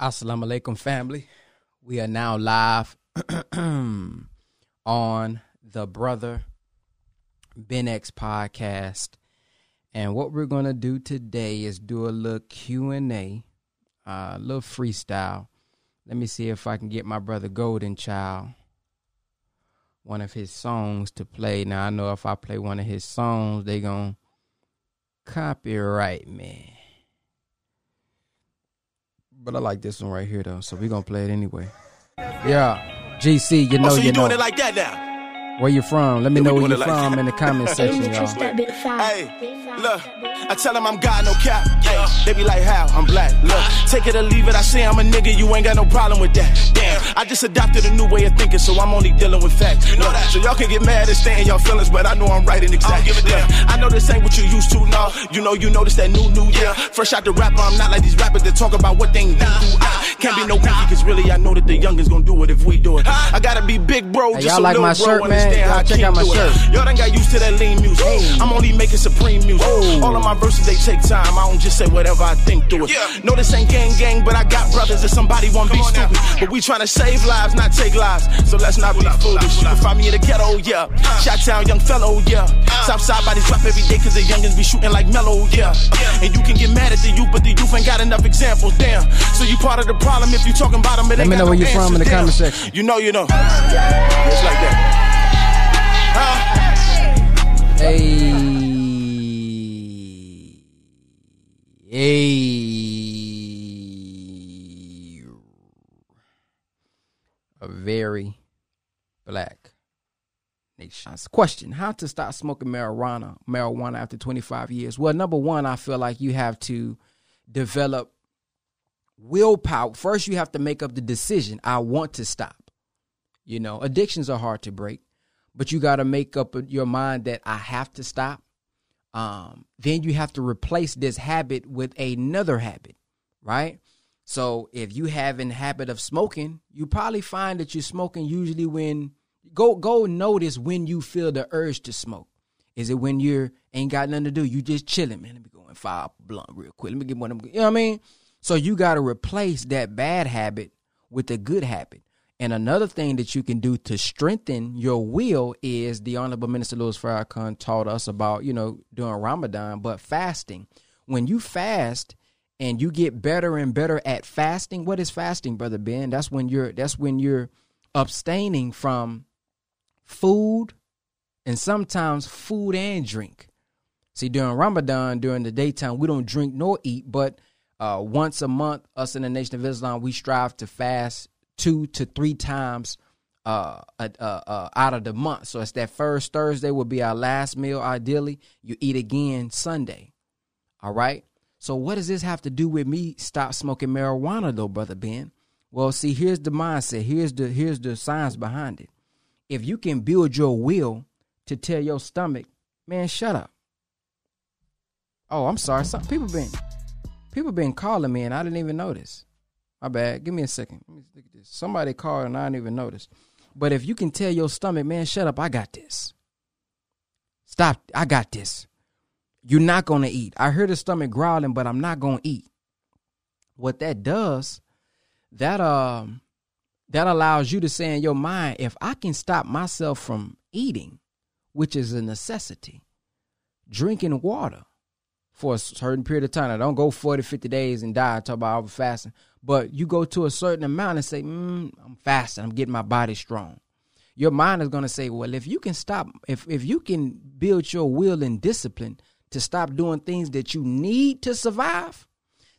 Assalamu alaikum, family. We are now live on the Brother Ben X podcast. And what we're going to do today is do a little Q&A, a little freestyle. Let me see if I can get my brother Golden Child, one of his songs to play. Now, I know if I play one of his songs, they going to copyright me. But I like this one right here, though, so we're going to play it anyway. Yeah, GC, you know, so you doing it like that now? Where you from? Let me know where you from in the comment section, y'all. Hey, look, I tell them I'm God, no cap. Hey, they be like, how? I'm black. Look, take it or leave it, I say I'm a nigga, you ain't got no problem with that. Damn, I just adopted a new way of thinking, so I'm only dealing with facts. You know that. So y'all can get mad and stay in y'all feelings, but I know I'm right and exact. I know this ain't what you used to, nah. You know this that new year. Fresh out the rapper, I'm not like these rappers that talk about what they do. Can't be no goofy, cause really I know that the youngins gonna do it if we do it. I gotta be big bro, just so little bro understand how I check out my shirt. Y'all done got used to that lean music. I'm only making supreme music. All of my verses, they take time. I don't just say whatever I think through it. No, this ain't gang, but I got brothers that somebody wanna be stupid. But we tryna save lives, not take lives. So let's not be foolish. You can find me in the ghetto, yeah. Chi-town, young fellow, yeah. Southside bodies drop every day cause the youngins be shooting like mellow, yeah. And you can get mad at the youth, but the youth ain't got enough examples, damn. So you part of the problem if you talking about them. Let me know where you from in the comment section. You know. It's like that. Hey. A very black nation. Question: how to stop smoking marijuana after 25 years? Well, number one, I feel like you have to develop willpower. First, you have to make up the decision. I want to stop. You know, addictions are hard to break, but you got to make up your mind that I have to stop. Then you have to replace this habit with another habit, right? So if you have a habit of smoking, you probably find that you're smoking usually when go notice when you feel the urge to smoke. Is it when you ain't got nothing to do? You just chilling, man. Let me go and fire up a blunt real quick. Let me get one of them. You know what I mean? So you got to replace that bad habit with a good habit. And another thing that you can do to strengthen your will is the Honorable Minister Louis Farrakhan taught us about, you know, during Ramadan, but fasting. When you fast and you get better and better at fasting, what is fasting, Brother Ben? That's when you're abstaining from food and sometimes food and drink. See, during Ramadan, during the daytime, we don't drink nor eat, but once a month, us in the Nation of Islam, we strive to fast 2 to 3 times out of the month. So it's that first Thursday will be our last meal. Ideally, you eat again Sunday. All right. So what does this have to do with me stop smoking marijuana, though, Brother Ben? Well, see, here's the mindset. Here's the science behind it. If you can build your will to tell your stomach, man, shut up. Oh, I'm sorry. Some people been calling me and I didn't even notice. My bad. Give me a second. Let me look at this. Somebody called and I didn't even notice. But if you can tell your stomach, man, shut up. I got this. Stop. I got this. You're not going to eat. I hear the stomach growling, but I'm not going to eat. What that does, that allows you to say in your mind, if I can stop myself from eating, which is a necessity, drinking water for a certain period of time. I don't go 40, 50 days and die. I talk about over fasting. But you go to a certain amount and say, I'm fasting. I'm getting my body strong. Your mind is going to say, well, if you can stop, if you can build your will and discipline to stop doing things that you need to survive,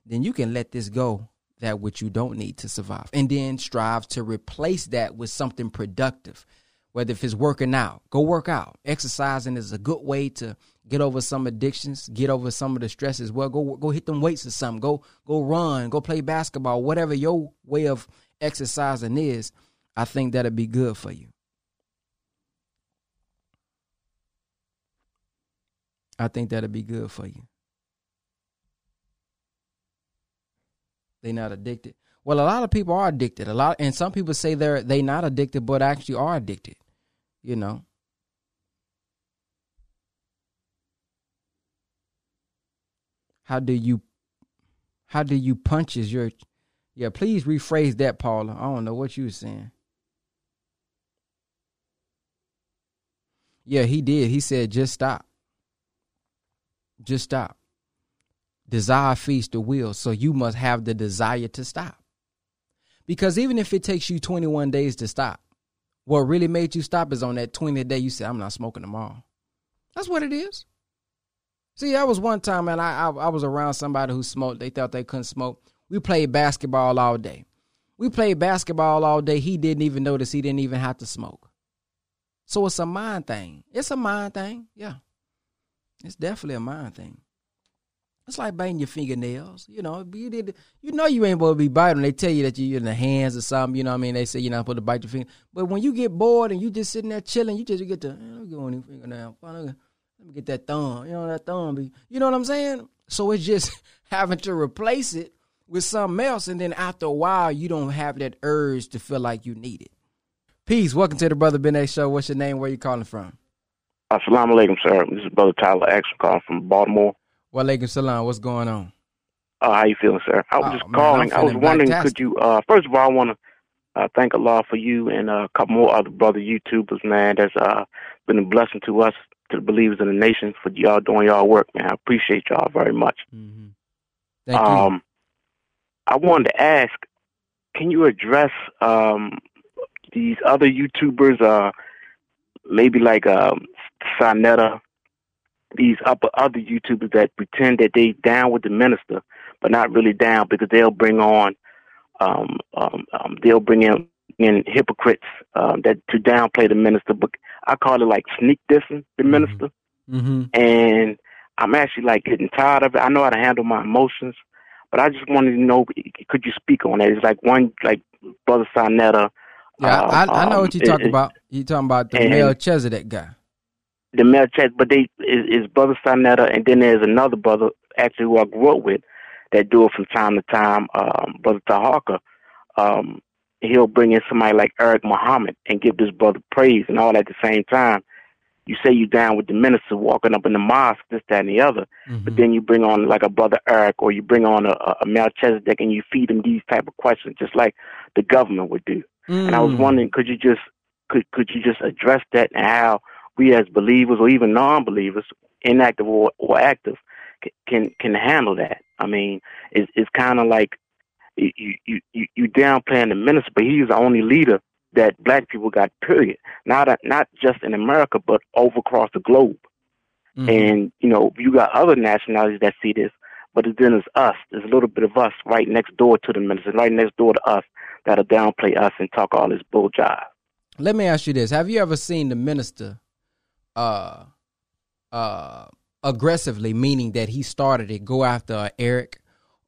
then you can let this go, that which you don't need to survive. And then strive to replace that with something productive, whether if it's working out, go work out. Exercising is a good way to get over some addictions, get over some of the stresses. Well, go hit them weights or something. Go run, go play basketball, whatever your way of exercising is, I think that'll be good for you. They're not addicted. Well, a lot of people are addicted. And some people say they're not addicted, but actually are addicted, you know. How do you punch is your Yeah, please rephrase that, Paula. I don't know what you were saying. Yeah, he did. He said, just stop. Just stop. Desire feeds the will, so you must have the desire to stop. Because even if it takes you 21 days to stop, what really made you stop is on that 20th day you said, I'm not smoking tomorrow. That's what it is. See, I was one time, and I was around somebody who smoked. They thought they couldn't smoke. We played basketball all day. He didn't even notice he didn't even have to smoke. So it's a mind thing. Yeah. It's definitely a mind thing. It's like biting your fingernails. You know, you ain't supposed to be biting. They tell you that you're in the hands or something. You know what I mean? They say you're not supposed to bite your finger. But when you get bored and you just sitting there chilling, I'm going to fingernail. Let me get that thumb. You know, that thumb. You know what I'm saying? So it's just having to replace it with something else. And then after a while, you don't have that urge to feel like you need it. Peace. Welcome to the Brother Ben X Show. What's your name? Where you calling from? Assalamu alaikum, sir. This is Brother Tyler X calling from Baltimore. Wa alaikum salam. What's going on? How you feeling, sir? I was just calling. I was wondering, could you, first of all, I want to thank Allah for you and a couple more other brother YouTubers, man, that's been a blessing to us, to the believers in the nation, for y'all doing y'all work, man. I appreciate y'all very much. Mm-hmm. Thank you. I wanted to ask, can you address these other YouTubers, maybe like Sinetta, these other YouTubers that pretend that they down with the minister, but not really down, because they'll bring on, they'll bring in hypocrites that to downplay the minister. But I call it like sneak dissing the minister, mm-hmm. and I'm actually like getting tired of it. I know how to handle my emotions, but I just wanted to know, could you speak on that? It's like one, like Brother Sinetta. Yeah, I know what you're talking about. You're talking about the Melchizedek guy. The Melchizedek, but they is Brother Sinetta, and then there's another brother, actually, who I grew up with, that do it from time to time, Brother Tahaka. He'll bring in somebody like Eric Muhammad and give this brother praise and all at the same time. You say you down with the minister, walking up in the mosque, this, that, and the other, mm-hmm. but then you bring on like a Brother Eric, or you bring on a Melchizedek, and you feed him these type of questions, just like the government would do. Mm. And I was wondering, could you just address that, and how we as believers, or even non-believers, inactive or active, can handle that? I mean, it's kind of like you downplaying the minister, but he's the only leader that black people got, period. Not just in America, but over across the globe. Mm-hmm. And, you know, you got other nationalities that see this, but then it's us. There's a little bit of us right next door to the minister, right next door to us, that'll downplay us and talk all this bull jive. Let me ask you this. Have you ever seen the minister aggressively, meaning that he started it, go after Eric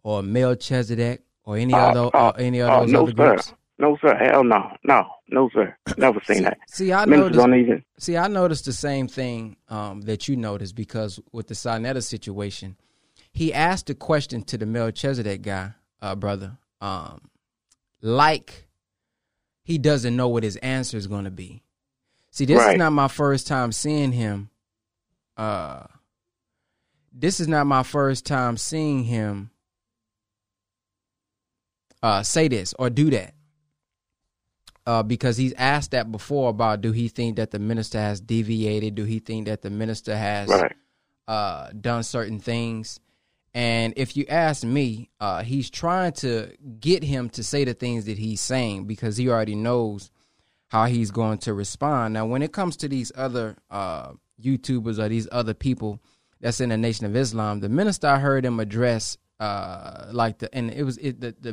or Melchizedek or any of those other groups? No, sir. Hell no. No, sir. Never seen that. I noticed the same thing that you noticed, because with the Sinetta situation, he asked a question to the Melchizedek guy, brother, like he doesn't know what his answer is going to be. See, this right. is not my first time seeing him. Say this or do that. Because he's asked that before about, do he think that the minister has deviated? Do he think that the minister has right. Done certain things? And if you ask me, he's trying to get him to say the things that he's saying, because he already knows how he's going to respond. Now, when it comes to these other YouTubers or these other people that's in the Nation of Islam, the minister, I heard him address the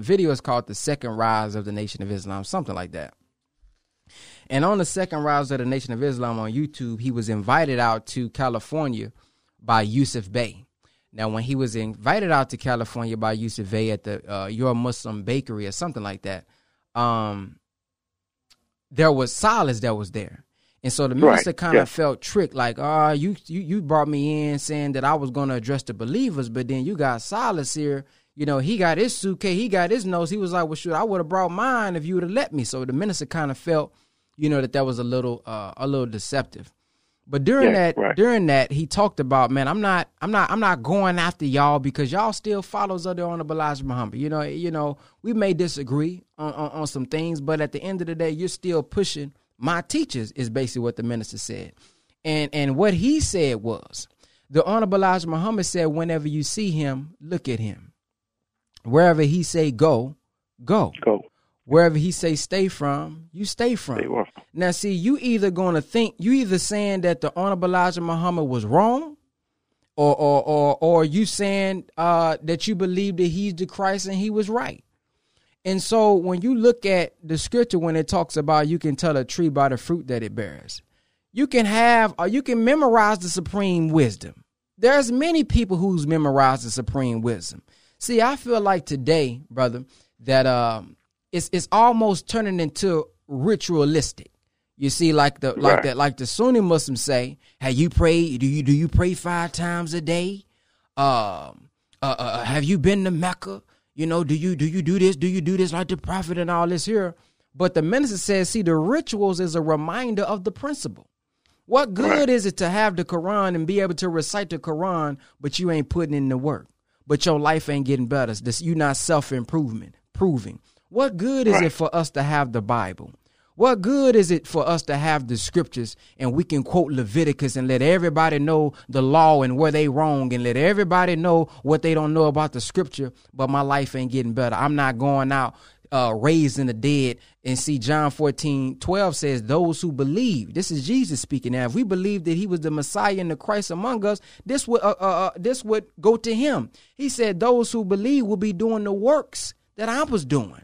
video is called The Second Rise of the Nation of Islam, something like that. And on The Second Rise of the Nation of Islam on YouTube, he was invited out to California by Yusuf Bey. Now, when he was invited out to California by Yusuf Bey at the Your Muslim Bakery or something like that, there was Silas that was there. And so the minister right. kind of yeah. felt tricked, like, you brought me in saying that I was going to address the believers, but then you got Silas here. You know, he got his suitcase, he got his nose. He was like, well, shoot, I would have brought mine if you would have let me. So the minister kind of felt, you know, that was a little deceptive. But during that, he talked about, man, I'm not going after y'all because y'all still followers of the Honorable Elijah Muhammad. You know, we may disagree on some things, but at the end of the day, you're still pushing my teachers, is basically what the minister said. And what he said was, the Honorable Elijah Muhammad said, whenever you see him, look at him. Wherever he say go, go. Go. Wherever he say stay from, you stay from. Now, see, you either going to think, you either saying that the Honorable Elijah Muhammad was wrong, or you saying that you believe that he's the Christ and he was right. And so when you look at the scripture, when it talks about you can tell a tree by the fruit that it bears, you can have, or you can memorize the supreme wisdom. There's many people who's memorized the supreme wisdom. See, I feel like today, brother, that it's almost turning into ritualistic. You see, like the Sunni Muslims say, "Have you prayed? Do you pray 5 times a day? Have you been to Mecca? You know, do you do this? Do you do this like the Prophet and all this here?" But the minister says, "See, the rituals is a reminder of the principle. What good is it to have the Quran and be able to recite the Quran, but you ain't putting in the work, but your life ain't getting better? You're not self-improvement proving." What good is it for us to have the Bible? What good is it for us to have the scriptures and we can quote Leviticus and let everybody know the law and where they wrong and let everybody know what they don't know about the scripture, but my life ain't getting better. I'm not going out raising the dead. And see, John 14:12 says those who believe, this is Jesus speaking now, if we believe that he was the Messiah and the Christ among us, this would go to him. He said those who believe will be doing the works that I was doing.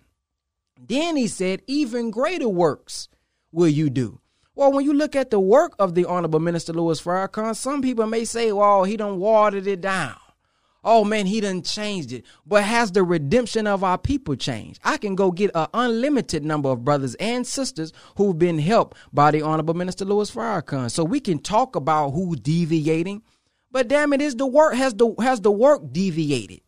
Then he said, even greater works will you do. Well, when you look at the work of the Honorable Minister Louis Farrakhan, some people may say, well, he done watered it down. Oh, man, he done changed it. But has the redemption of our people changed? I can go get an unlimited number of brothers and sisters who've been helped by the Honorable Minister Louis Farrakhan. So we can talk about who's deviating. But damn it, is the work, has the work deviated?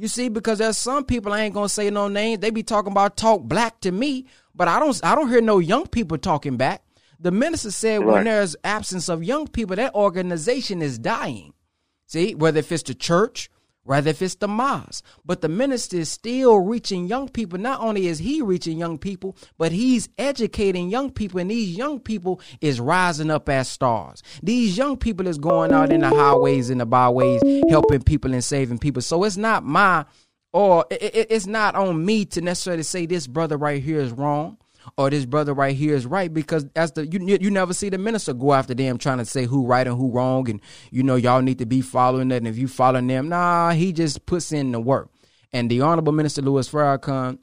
You see, because there's some people, I ain't gonna say no names, they be talking about talk black to me, but I don't hear no young people talking back. The minister said when there's absence of young people, that organization is dying. See, whether if it's the church, whether if it's the mosque, but the minister is still reaching young people. Not only is he reaching young people, but he's educating young people, and these young people is rising up as stars. These young people is going out in the highways and the byways, helping people and saving people. So it's not it's not on me to necessarily say this brother right here is wrong or this brother right here is right, because as you never see the minister go after them trying to say who right and who wrong, and you know y'all need to be following that, and if you following them, he just puts in the work. And the Honorable Minister Louis Farrakhan,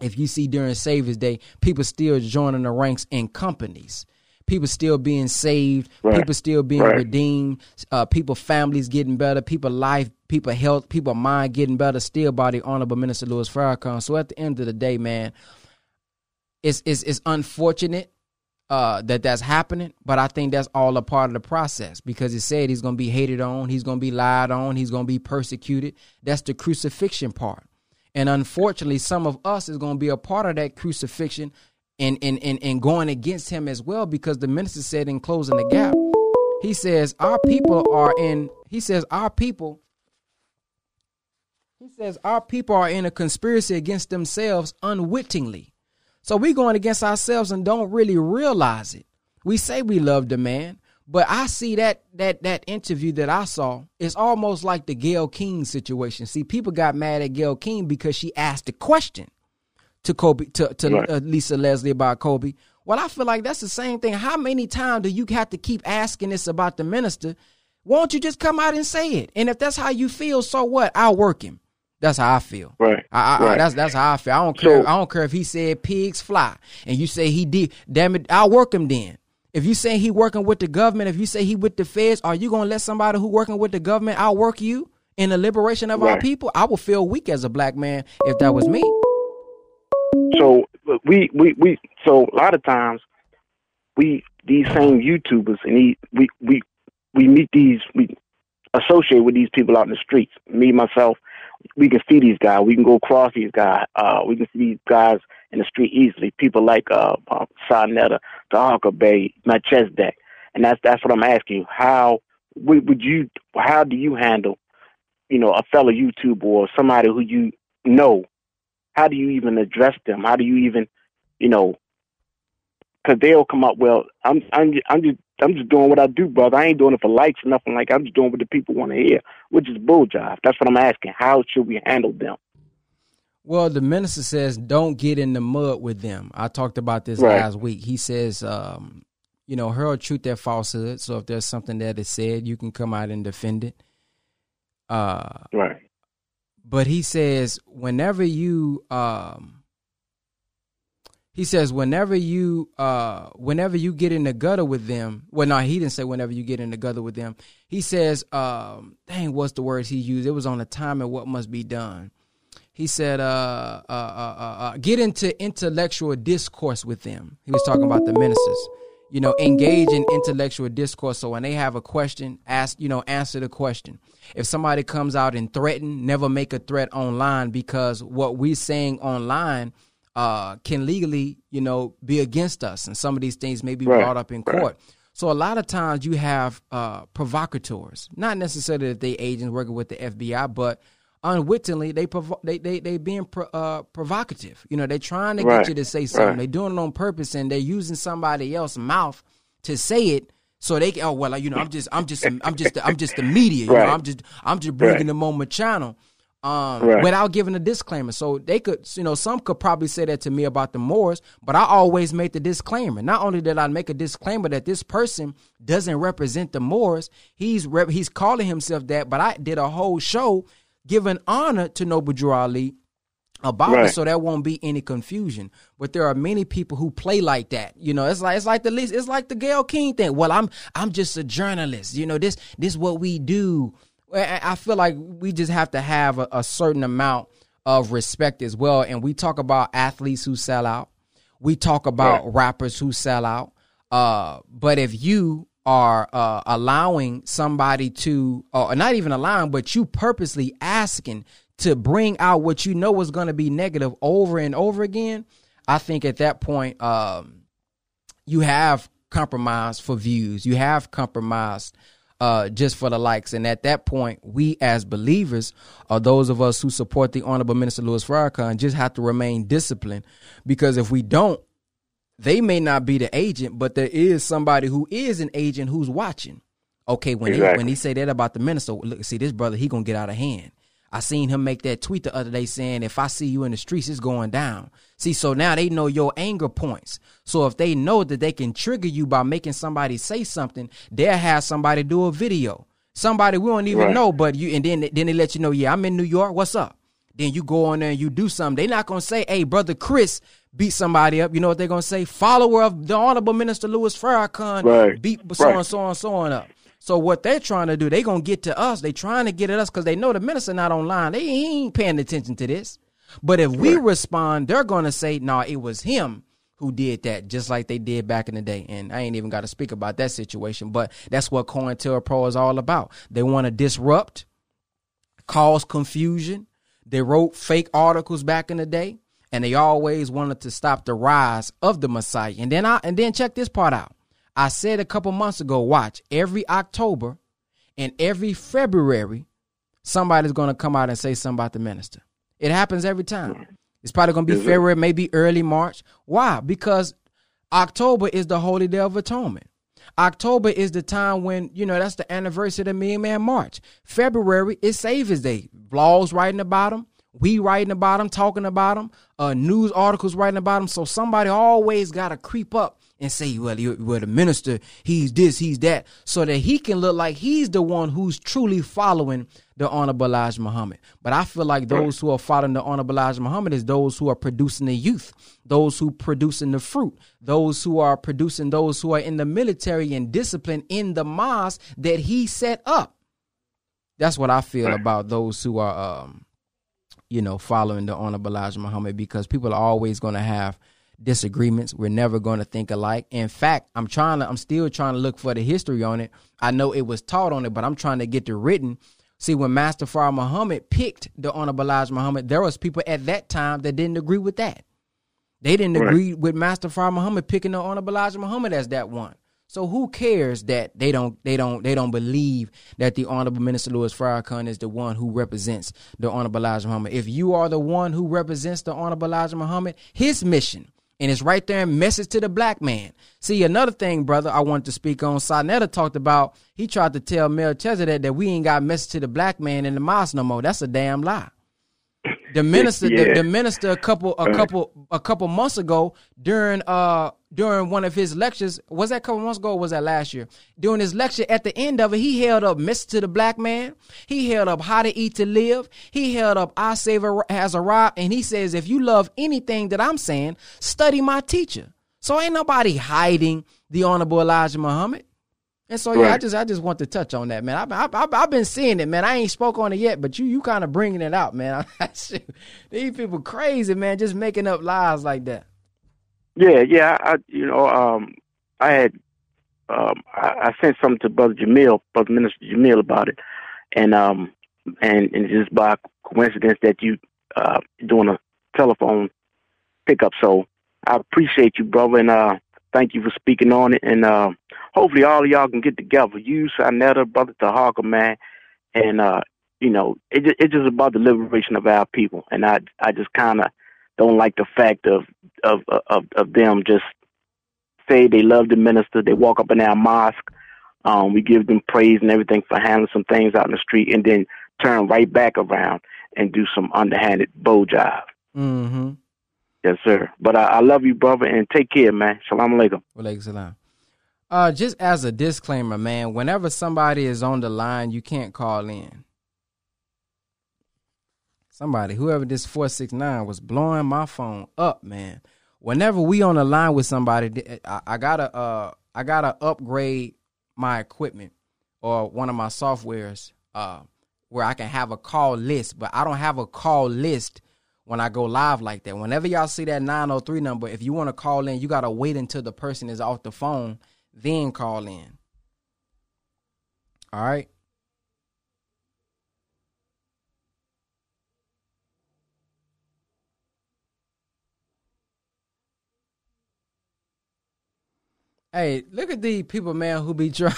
if you see during Savior's Day, people still joining the ranks in companies. People still being saved, people still being redeemed, people, families getting better, people life, people health, people mind getting better still by the Honorable Minister Louis Farrakhan. So at the end of the day, man, It's unfortunate that's happening, but I think that's all a part of the process, because he said he's going to be hated on, he's going to be lied on, he's going to be persecuted. That's the crucifixion part. And unfortunately, some of us is going to be a part of that crucifixion and going against him as well, because the minister said in Closing the Gap, he says our people are in a conspiracy against themselves unwittingly. So we're going against ourselves and don't really realize it. We say we love the man, but I see that interview that I saw, it's almost like the Gayle King situation. See, people got mad at Gayle King because she asked a question to Kobe, to Lisa Leslie about Kobe. Well, I feel like that's the same thing. How many times do you have to keep asking this about the minister? Won't you just come out and say it? And if that's how you feel, so what? I'll work him. That's how I feel. That's how I feel. I don't care. I don't care if he said pigs fly and you say he did. Damn it, I'll work him then. If you say he working with the government, if you say he with the feds, are you gonna let somebody who working with the government outwork you in the liberation of our people? I would feel weak as a black man if that was me. So we a lot of times these same YouTubers and we associate with these people out in the streets. Me myself. We can see these guys. We can go across these guys. We can see these guys in the street easily. People like Sinetta, Bey, Melchizedek. And that's what I'm asking you. How do you handle, you know, a fellow YouTuber or somebody who you know? How do you even address them? How do you even, you know, because they'll come up, well, I'm just doing what I do, brother. I ain't doing it for likes or nothing. Like, I'm just doing what the people want to hear, which is bull jive. That's what I'm asking. How should we handle them? Well, the minister says don't get in the mud with them. I talked about this last week. He says, you know, herald truth their falsehood. So if there's something that is said, you can come out and defend it. But he says, whenever you get in the gutter with them, well, no, he didn't say whenever you get in the gutter with them. He says, what's the words he used? It was on the time and what must be done. He said, get into intellectual discourse with them. He was talking about the ministers. You know, engage in intellectual discourse. So when they have a question, answer the question. If somebody comes out and threaten, never make a threat online, because what we're saying online can legally, you know, be against us. And some of these things may be brought up in court. So a lot of times you have provocateurs, not necessarily that they agents working with the FBI, but unwittingly they being provocative. You know, they're trying to get you to say something. They're doing it on purpose, and they're using somebody else's mouth to say it. So they can, I'm just the media. You know, I'm just bringing them on my channel, without giving a disclaimer. So they could, you know, some could probably say that to me about the Moors, but I always make the disclaimer. Not only did I make a disclaimer that this person doesn't represent the Moors, he's calling himself that, but I did a whole show giving honor to Noble Drew Ali about it, so there won't be any confusion. But there are many people who play like that. You know, it's like the Gayle King thing. Well, I'm just a journalist. You know, this what we do. I feel like we just have to have a certain amount of respect as well. And we talk about athletes who sell out. We talk about rappers who sell out. But if you are allowing somebody to, or not even allowing, but you purposely asking to bring out what you know is going to be negative over and over again, I think at that point you have compromised for views. You have compromised just for the likes. And at that point, we as believers, or those of us who support the Honorable Minister Louis Farrakhan, just have to remain disciplined, because if we don't, they may not be the agent, but there is somebody who is an agent who's watching. Okay, when he say that about the minister, look, see, this brother, he going to get out of hand. I seen him make that tweet the other day saying, if I see you in the streets, it's going down. See, so now they know your anger points. So if they know that they can trigger you by making somebody say something, they'll have somebody do a video. Somebody we don't even know, but you, and then they let you know, yeah, I'm in New York, what's up? Then you go on there and you do something. They're not going to say, hey, Brother Chris beat somebody up. You know what they're going to say? Follower of the Honorable Minister Louis Farrakhan beat so-and-so-and-so-and up. So what they're trying to do, they're going to get to us. They're trying to get at us because they know the minister not online. They ain't paying attention to this. But if we respond, they're going to say, no, it was him who did that, just like they did back in the day. And I ain't even got to speak about that situation. But that's what COINTELPRO is all about. They want to disrupt, cause confusion. They wrote fake articles back in the day, and they always wanted to stop the rise of the Messiah. And then I check this part out. I said a couple months ago, watch, every October and every February, somebody's going to come out and say something about the minister. It happens every time. It's probably going to be February, maybe early March. Why? Because October is the Holy Day of Atonement. October is the time when, you know, that's the anniversary of the Million Man March. February is Savior's Day. Blogs writing about them. We writing about them, talking about them. News articles writing about them. So somebody always got to creep up and say, well, the minister, he's this, he's that, so that he can look like he's the one who's truly following the Honorable Elijah Muhammad. But I feel like those who are following the Honorable Elijah Muhammad is those who are producing the youth, those who producing the fruit, those who are producing those who are in the military and discipline in the mosque that he set up. That's what I feel about those who are, you know, following the Honorable Elijah Muhammad, because people are always going to have disagreements. We're never going to think alike. In fact, I'm still trying to look for the history on it. I know it was taught on it, but I'm trying to get the written. See, when Master Farah Muhammad picked the Honorable Elijah Muhammad, there was people at that time that didn't agree with that. They didn't agree with Master Farah Muhammad picking the Honorable Elijah Muhammad as that one. So who cares that they don't believe that the Honorable Minister Louis Farrakhan is the one who represents the Honorable Elijah Muhammad? If you are the one who represents the Honorable Elijah Muhammad, his mission, and it's right there in Message to the Black Man. See, another thing, brother, I wanted to speak on. Sinetta talked about, he tried to tell Melchizedek that we ain't got Message to the Black Man in the mosque no more. That's a damn lie. The minister, yeah. the minister, a couple months ago during one of his lectures, was that a couple months ago? Or was that last year? During his lecture, at the end of it, he held up Message to the Black Man. He held up How to Eat to Live. He held up Our Savior Has Arrived, and he says, if you love anything that I'm saying, study my teacher. So ain't nobody hiding the Honorable Elijah Muhammad. And so, yeah, right. I just want to touch on that, man. I've been seeing it, man. I ain't spoke on it yet, but you kind of bringing it out, man. These people crazy, man, just making up lies like that. Yeah. I sent something to Brother Minister Jamil about it, and just by coincidence that you doing a telephone pickup. So I appreciate you, brother, and thank you for speaking on it, and hopefully all of y'all can get together. You, Sinetta, Brother Tahaka, man, and it's just about the liberation of our people. And I just kind of don't like the fact of them just say they love the minister. They walk up in our mosque, we give them praise and everything for handling some things out in the street, and then turn right back around and do some underhanded bow job. Mm-hmm. Yes, sir. But I love you, brother, and take care, man. Shalom alaikum. Wa alaikum salam. Just as a disclaimer, man, whenever somebody is on the line, you can't call in. Somebody, whoever this 469 was blowing my phone up, man. Whenever we on the line with somebody, I gotta upgrade my equipment or one of my softwares where I can have a call list, but I don't have a call list when I go live like that. Whenever y'all see that 903 number, if you want to call in, you got to wait until the person is off the phone, then call in. All right. Hey, look at these people, man, who be trying.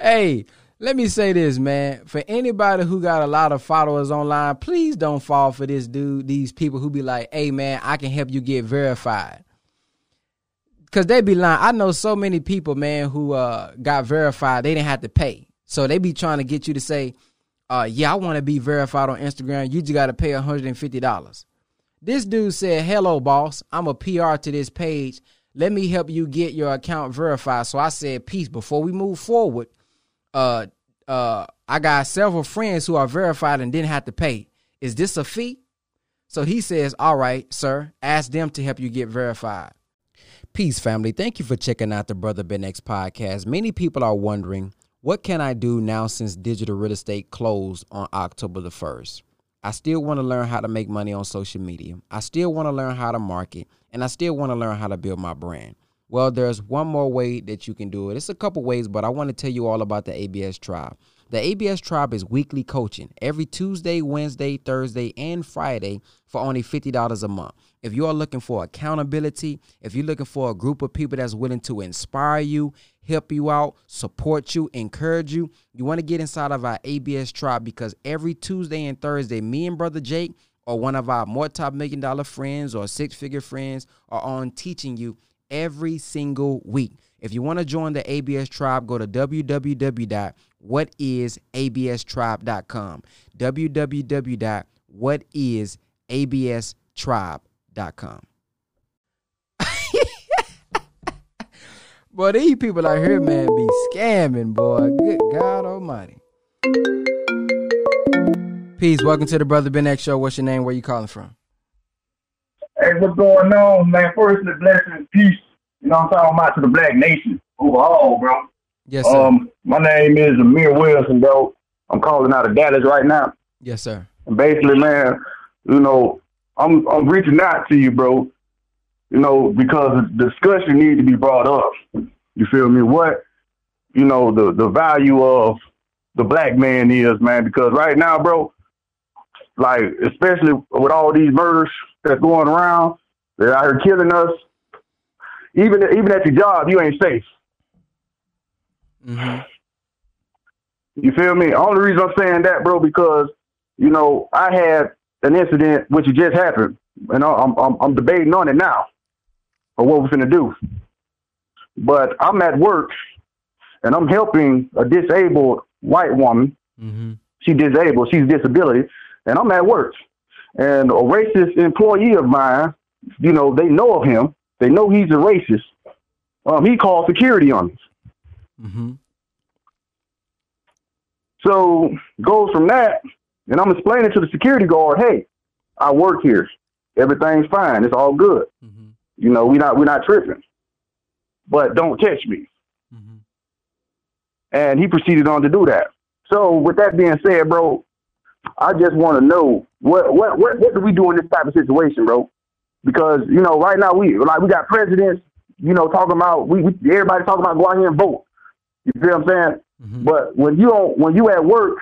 Hey. Let me say this, man. For anybody who got a lot of followers online, please don't fall for this dude, these people who be like, hey, man, I can help you get verified. Because they be lying. I know so many people, man, who got verified. They didn't have to pay. So they be trying to get you to say, yeah, I want to be verified on Instagram. You just got to pay $150. This dude said, hello, boss. I'm a PR to this page. Let me help you get your account verified. So I said, peace. Before we move forward, I got several friends who are verified and didn't have to pay. Is this a fee? So he says, all right, sir, ask them to help you get verified. Peace, family. Thank you for checking out the Brother Ben X podcast. Many people are wondering, what can I do now since digital real estate closed on October the 1st? I still want to learn how to make money on social media. I still want to learn how to market, and I still want to learn how to build my brand. Well, there's one more way that you can do it. It's a couple ways, but I want to tell you all about the ABS Tribe. The ABS Tribe is weekly coaching every Tuesday, Wednesday, Thursday, and Friday for only $50 a month. If you are looking for accountability, if you're looking for a group of people that's willing to inspire you, help you out, support you, encourage you, you want to get inside of our ABS Tribe, because every Tuesday and Thursday, me and Brother Jake, or one of our more top $1 million friends or six-figure friends, are on teaching you every single week. If you want to join the ABS Tribe, go to www.whatisaabstribe.com. www.whatisaabstribe.com. Boy, these people out here, man, be scamming, boy. Good God almighty. Peace. Welcome to the Brother Ben X Show. What's your name? Where you calling from? Hey, what's going on, man? Firstly, blessing and peace. You know what I'm talking about to the Black Nation overall, bro. Yes, sir. My name is Amir Wilson, bro. I'm calling out of Dallas right now. Yes, sir. And basically, man, you know, I'm reaching out to you, bro. You know, because the discussion needs to be brought up. You feel me? What, you know, the value of the Black man is, man. Because right now, bro, like, especially with all these murders that's going around, they're out here killing us. Even at your job, you ain't safe. Mm-hmm. You feel me? Only reason I'm saying that, bro, because, you know, I had an incident which just happened, and I'm debating on it now, or what we're finna do. But I'm at work, and I'm helping a disabled white woman. Mm-hmm. She's disabled. She's disability, and I'm at work. And a racist employee of mine, you know, they know of him. They know he's a racist. He called security on me. Mm-hmm. So goes from that, and I'm explaining to the security guard, "Hey, I work here. Everything's fine. It's all good. Mm-hmm. You know, we're not tripping. But don't catch me." Mm-hmm. And he proceeded on to do that. So with that being said, bro, I just want to know what do we do in this type of situation, bro? Because, you know, right now we got presidents, you know, talking about everybody talking about go out here and vote. You feel what I'm saying? Mm-hmm. But when you at work,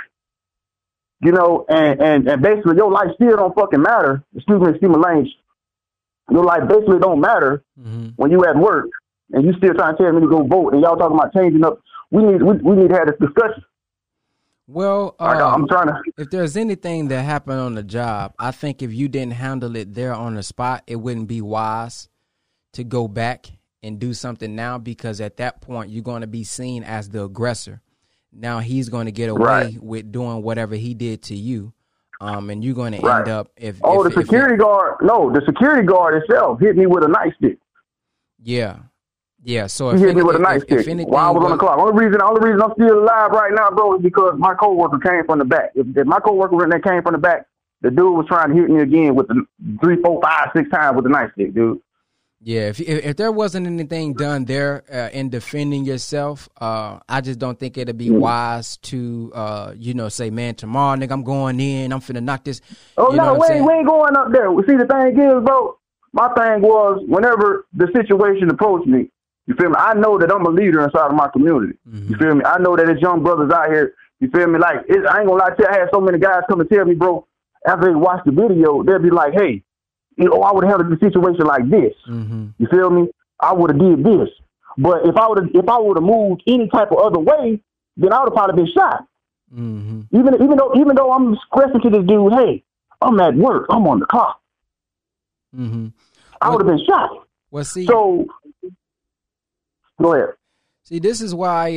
you know, and basically your life still don't fucking matter. Excuse my language. Your life basically don't matter mm-hmm. when you at work, and you still trying to tell me to go vote, and y'all talking about changing up. We need to have this discussion. Well, I'm trying to. If there's anything that happened on the job, I think if you didn't handle it there on the spot, it wouldn't be wise to go back and do something now, because at that point you're going to be seen as the aggressor. Now he's going to get away right. with doing whatever he did to you, and you're going to right. end up if. Oh, if, the security guard! No, the security guard itself hit me with a knife stick. Yeah. Yeah, so if anything, while I was on the clock. Only reason I'm still alive right now, bro, is because my coworker came from the back. If my coworker that came from the back, the dude was trying to hit me again with the 3, 4, 5, 6 times with the knife stick, dude. Yeah, if there wasn't anything done there in defending yourself, I just don't think it'd be wise to, you know, say, "Man, tomorrow, nigga, I'm going in. I'm finna knock this." Oh, you know, we ain't going up there. See, the thing is, bro, my thing was whenever the situation approached me, you feel me? I know that I'm a leader inside of my community. Mm-hmm. You feel me? I know that it's young brothers out here. You feel me? Like, I ain't gonna lie to you. I had so many guys come and tell me, bro, after they watch the video, they'll be like, "Hey, you know, I would have handled the situation like this." Mm-hmm. You feel me? I would have did this. But if I would have moved any type of other way, then I would have probably been shot. Mm-hmm. Even though I'm stressing to this dude, "Hey, I'm at work. I'm on the clock." Mm-hmm. I would have been shot. Well, see. So. Go ahead. See, this is why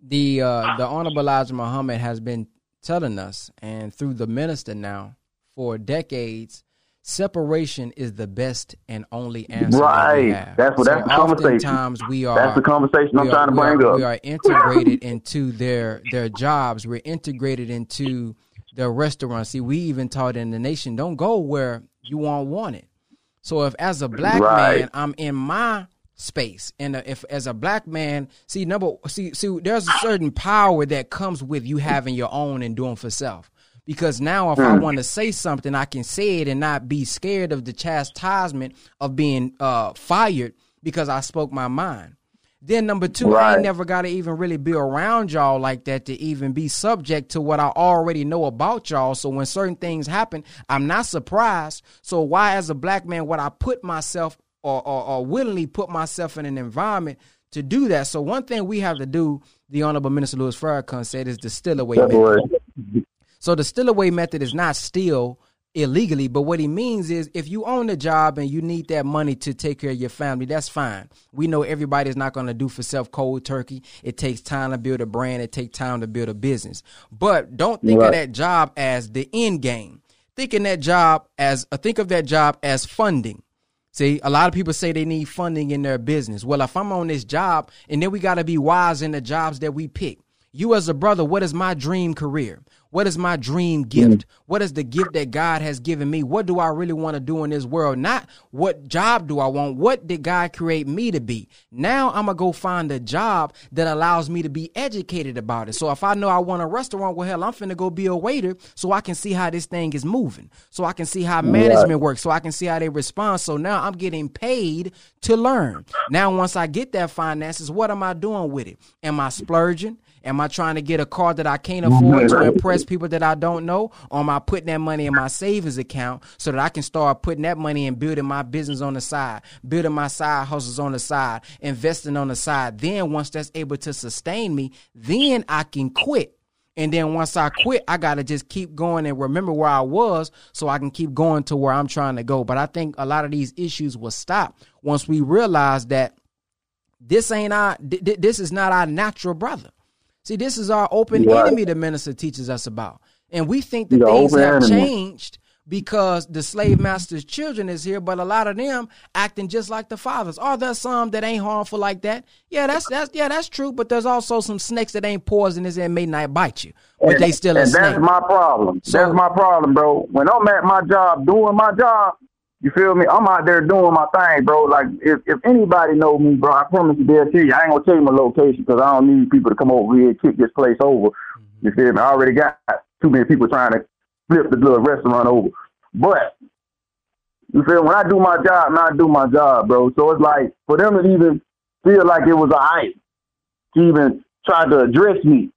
the Honorable Elijah Muhammad has been telling us, and through the minister now for decades, separation is the best and only answer. Right. That's what. So that's the conversation. That's the conversation I'm trying to bring up. We are integrated into their jobs. We're integrated into their restaurants. See, we even taught in the nation, don't go where you won't want it. So if as a black right. man, I'm in my space, and if as a black man, there's a certain power that comes with you having your own and doing for self. Because now, if I want to say something, I can say it and not be scared of the chastisement of being fired because I spoke my mind. Then number two, right. I ain't never got to even really be around y'all like that to even be subject to what I already know about y'all. So when certain things happen, I'm not surprised. So why, as a black man, would I put myself or willingly put myself in an environment to do that? So one thing we have to do, the Honorable Minister Louis Farrakhan said, is the still away method. So the still away method is not steal illegally, but what he means is if you own a job and you need that money to take care of your family, that's fine. We know everybody's not going to do for self cold turkey. It takes time to build a brand. It takes time to build a business. But don't think right. of that job as the end game. Think of that job as funding. See, a lot of people say they need funding in their business. Well, if I'm on this job, and then we got to be wise in the jobs that we pick. You as a brother, what is my dream career? What is my dream gift? What is the gift that God has given me? What do I really want to do in this world? Not what job do I want? What did God create me to be? Now I'm going to go find a job that allows me to be educated about it. So if I know I want a restaurant, well, hell, I'm finna go be a waiter so I can see how this thing is moving, so I can see how management works, so I can see how they respond. So now I'm getting paid to learn. Now, once I get that finances, what am I doing with it? Am I splurging? Am I trying to get a car that I can't afford to impress people that I don't know? Or am I putting that money in my savings account so that I can start putting that money and building my business on the side, building my side hustles on the side, investing on the side? Then once that's able to sustain me, then I can quit. And then once I quit, I got to just keep going and remember where I was so I can keep going to where I'm trying to go. But I think a lot of these issues will stop once we realize that this is not our natural brother. See, this is our open enemy the minister teaches us about. And we think that things have changed because the slave master's children is here, but a lot of them acting just like the fathers. Are there some that ain't harmful like that? Yeah, that's true. But there's also some snakes that ain't poisonous and may not bite you, but they still a snake. That's my problem. So, that's my problem, bro. When I'm at my job doing my job, you feel me? I'm out there doing my thing, bro. Like if anybody know me, bro, I promise you they'll tell you. I ain't gonna tell you my location because I don't need people to come over here and kick this place over. You feel me? I already got too many people trying to flip the little restaurant over. But you feel when I do my job, man, I do my job, bro. So it's like for them to even feel like it was all right to even try to address me.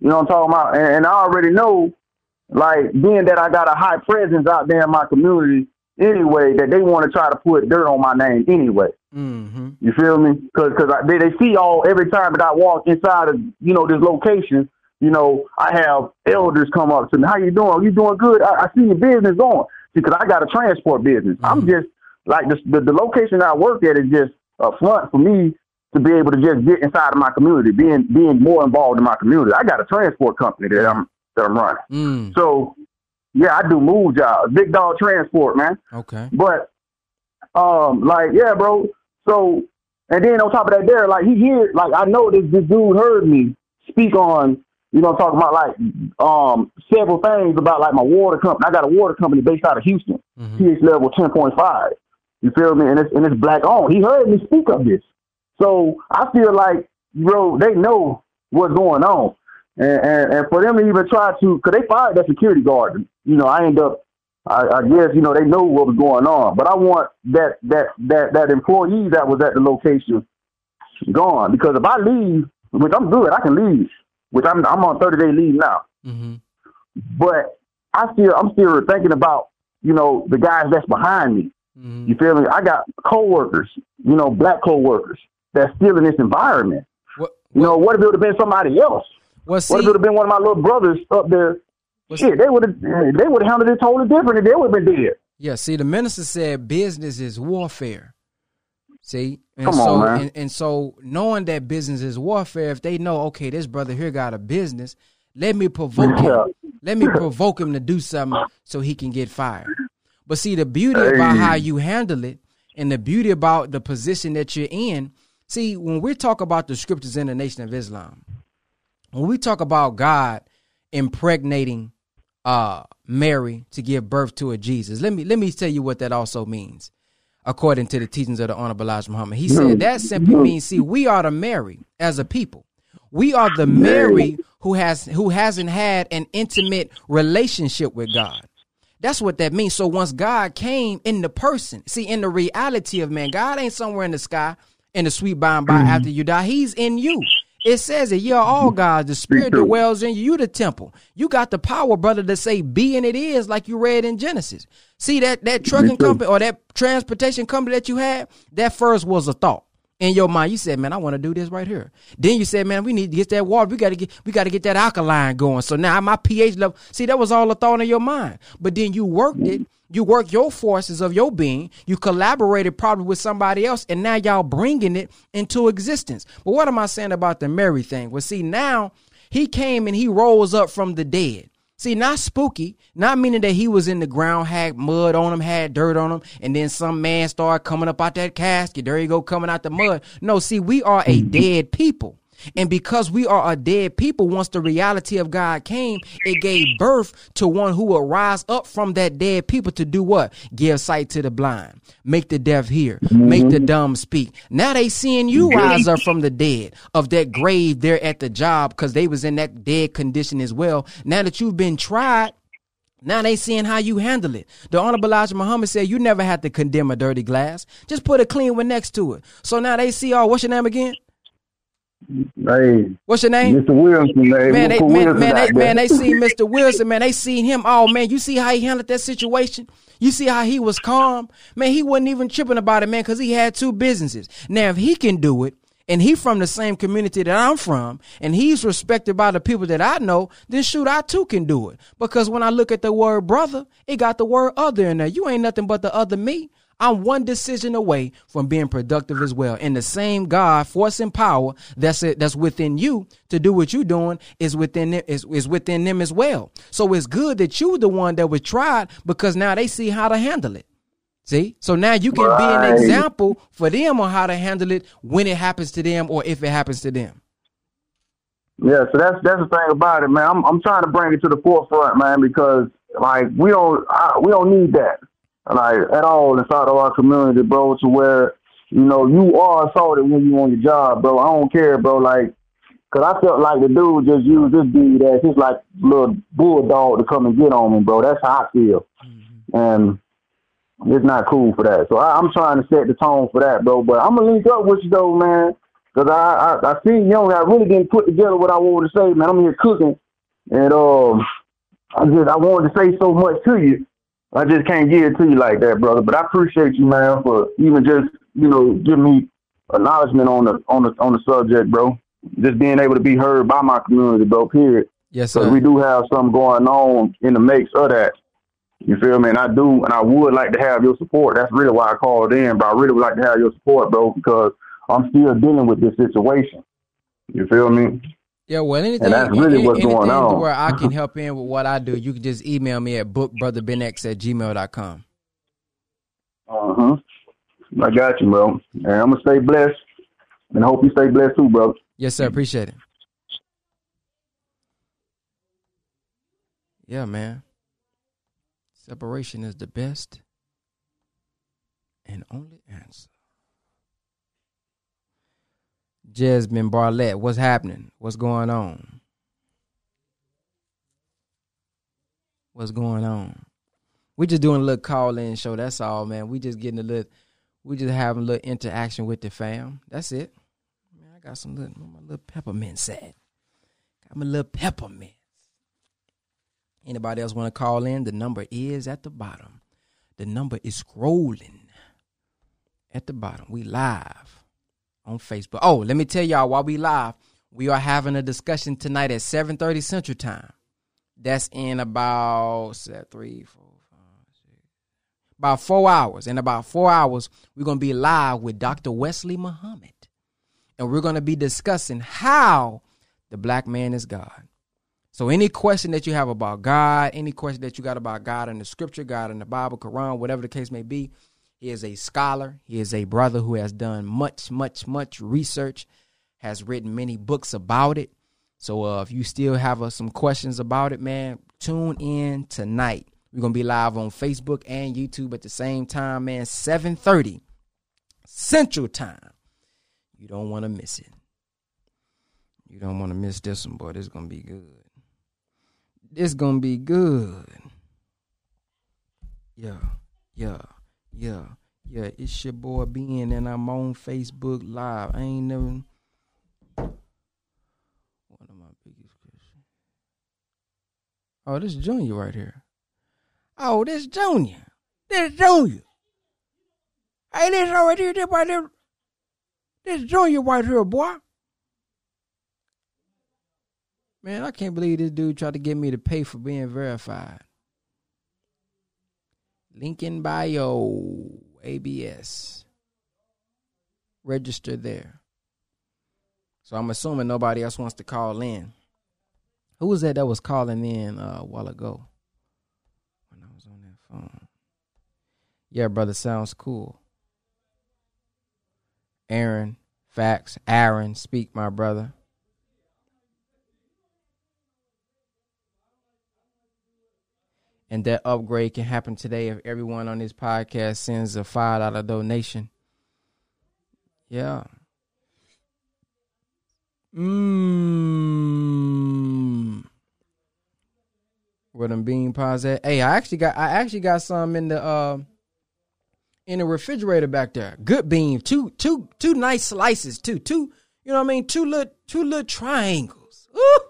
You know what I'm talking about? And I already know, like, being that I got a high presence out there in my community anyway, that they want to try to put dirt on my name anyway. Mm-hmm. You feel me? Because they see every time that I walk inside of, you know, this location, you know, I have elders come up to me. How you doing? You doing good? I see your business going. Because I got a transport business. Mm-hmm. I'm just, like, the location I work at is just a front for me to be able to just get inside of my community, being more involved in my community. I got a transport company that I'm running. Mm. So, yeah, I do move jobs. Big Dog Transport, man. Okay. But, yeah, bro. So, and then on top of that there, like, he heard, like, I know this dude heard me speak on, you know, I'm talking about, like, several things about, like, my water company. I got a water company based out of Houston, mm-hmm. pH level 10.5. You feel me? And it's black owned. He heard me speak of this. So I feel like, bro, they know what's going on. And for them to even try to, because they fired that security guard. You know, I guess, you know, they know what was going on. But I want that employee that was at the location gone. Because if I leave, which I'm good, I can leave. Which I'm on 30-day leave now. Mm-hmm. But I'm still thinking about, you know, the guys that's behind me. Mm-hmm. You feel me? I got coworkers, you know, black coworkers that's still in this environment. You know, what if it would have been somebody else? Well, see, what if it would have been one of my little brothers up there? Well, shit, they would have handled it totally different and they would have been dead. Yeah, see, the minister said business is warfare. See, and so knowing that business is warfare, if they know, okay, this brother here got a business, let me provoke him. Let me provoke him to do something so he can get fired. But see, the beauty about how you handle it and the beauty about the position that you're in. See, when we talk about the scriptures in the Nation of Islam, when we talk about God impregnating Mary to give birth to a Jesus, let me tell you what that also means. According to the teachings of the Honorable Elijah Muhammad, he said that simply means, see, we are the Mary as a people. We are the Mary who hasn't had an intimate relationship with God. That's what that means. So once God came in the person, see, in the reality of man, God ain't somewhere in the sky in the sweet by and by after you die. He's in you. It says that you're all God. The spirit dwells in you, the temple. You got the power, brother, to say be and it is, like you read in Genesis. See, that trucking company or that transportation company that you had, that first was a thought in your mind. You said, man, I want to do this right here. Then you said, man, we need to get that water. We got to get that alkaline going. So now my pH level. See, that was all a thought in your mind. But then you worked it. You work your forces of your being. You collaborated probably with somebody else, and now y'all bringing it into existence. But what am I saying about the Mary thing? Well, see, now he came and he rose up from the dead. See, not spooky, not meaning that he was in the ground, had mud on him, had dirt on him, and then some man started coming up out that casket. There you go, coming out the mud. No, see, we are a dead people. And because we are a dead people, once the reality of God came, it gave birth to one who will rise up from that dead people to do what? Give sight to the blind, make the deaf hear, make the dumb speak. Now they seeing you rise up from the dead of that grave there at the job because they was in that dead condition as well. Now that you've been tried, now they seeing how you handle it. The Honorable Elijah Muhammad said you never have to condemn a dirty glass. Just put a clean one next to it. So now they see, what's your name again? Hey, what's your name? Mr. Wilson, man, they seen Mr. Wilson, man, they seen him. Oh, man, you see how he handled that situation? You see how he was calm? Man, he wasn't even tripping about it, man, because he had two businesses. Now, if he can do it, and he from the same community that I'm from, and he's respected by the people that I know, then shoot, I too can do it. Because when I look at the word brother, it got the word other in there. You ain't nothing but the other me. I'm one decision away from being productive as well. And the same God, force and power that's within you to do what you're doing is within them as well. So it's good that you were the one that was tried, because now they see how to handle it. See? So now you can be an example for them on how to handle it when it happens to them or if it happens to them. Yeah, so that's the thing about it, man. I'm trying to bring it to the forefront, man, because like we don't need that. Like at all inside of our community, bro, to where, you know, you are assaulted when you on your job, bro. I don't care, bro. Like, cause I felt like the dude just used this dude as his like little bulldog to come and get on me, bro. That's how I feel. Mm-hmm. And it's not cool for that. So I'm trying to set the tone for that, bro. But I'm gonna link up with you though, man. Cause I see, you know, I really didn't put together what I wanted to say, man. I'm here cooking, and I wanted to say so much to you. I just can't give it to you like that, brother. But I appreciate you, man, for even just, you know, giving me acknowledgement on the subject, bro. Just being able to be heard by my community, bro. Period. Yes, sir. Because we do have something going on in the makes of that. You feel me? And I do, and I would like to have your support. That's really why I called in, but I really would like to have your support, bro, because I'm still dealing with this situation. You feel me? Yeah, well, anything where I can help in with what I do, you can just email me at bookbrotherbenx@gmail.com. Uh-huh. I got you, bro. And I'm going to stay blessed, and hope you stay blessed too, bro. Yes, sir. Appreciate it. Yeah, man. Separation is the best and only answer. Jasmine Barlett, what's happening? What's going on? What's going on? We just doing a little call-in show. That's all, man. We just getting having a little interaction with the fam. That's it. Man, I got my little peppermints at. Got my little peppermints. Anybody else want to call in? The number is at the bottom. The number is scrolling at the bottom. We live on Facebook. Oh, let me tell y'all, while we live, we are having a discussion tonight at 7:30 Central Time. That's in about 4 hours. In about 4 hours, we're going to be live with Dr. Wesley Muhammad. And we're going to be discussing how the black man is God. So any question that you have about God, any question that you got about God in the scripture, God in the Bible, Quran, whatever the case may be, he is a scholar. He is a brother who has done much, much, much research, has written many books about it. So if you still have some questions about it, man, tune in tonight. We're going to be live on Facebook and YouTube at the same time, man, 7:30 Central Time. You don't want to miss it. You don't want to miss this one, boy. This is going to be good. It's going to be good. Yeah, yeah. Yeah, yeah, it's your boy Ben, and I'm on Facebook Live. I ain't never one of my biggest questions. Oh, this is Junior right here. Oh, this is Junior. This is Junior. Hey, this right here, this Junior right here, boy. Man, I can't believe this dude tried to get me to pay for being verified. Link in bio, ABS. Register there. So I'm assuming nobody else wants to call in. Who was that was calling in a while ago when I was on that phone? Yeah, brother, sounds cool. Aaron, facts. Aaron, speak, my brother. And that upgrade can happen today if everyone on this podcast sends a $5 donation. Yeah. Where them bean pies at? Hey, I actually got some in the refrigerator back there. Good bean. Two nice slices too. Two, You know what I mean? Two little triangles. Ooh,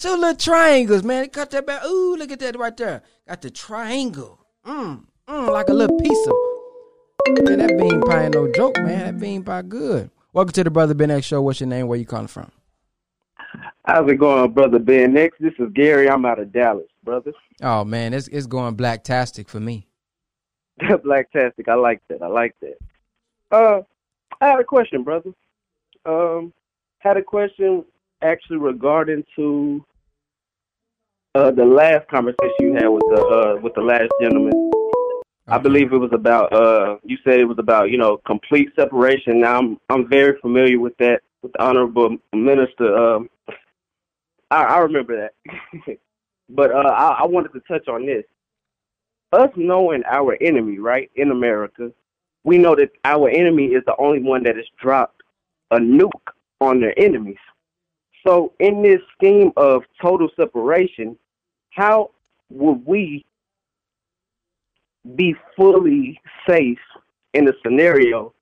two little triangles, man. They cut that back. Ooh, look at that right there. Got the triangle. Like a little piece of. Man, that bean pie ain't no joke, man. That bean pie good. Welcome to the Brother Ben X Show. What's your name? Where you calling from? How's it going, Brother Ben X? This is Gary. I'm out of Dallas, brother. Oh, man, it's going blacktastic for me. Blacktastic. I like that. I like that. I had a question, brother. Had a question actually regarding to the last conversation you had with the last gentleman. Okay. I believe it was about you said it was about, you know, complete separation. Now I'm very familiar with that with the Honorable Minister. I remember that, but I wanted to touch on this. Us knowing our enemy, right, in America, we know that our enemy is the only one that has dropped a nuke on their enemies. So in this scheme of total separation, how would we be fully safe in a scenario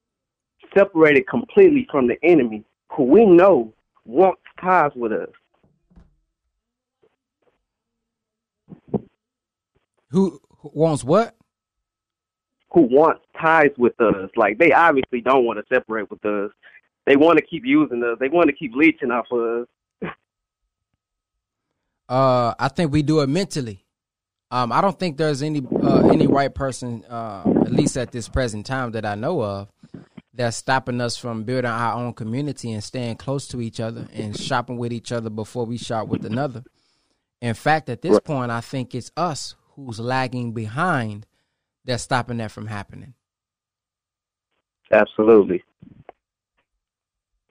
separated completely from the enemy who we know wants ties with us? Who wants what? Who wants ties with us. Like, they obviously don't want to separate with us. They want to keep using us. They want to keep leeching off of us. I think we do it mentally. I don't think there's any white person, at least at this present time that I know of, that's stopping us from building our own community and staying close to each other and shopping with each other before we shop with another. In fact, at this point, I think it's us who's lagging behind that's stopping that from happening. Absolutely.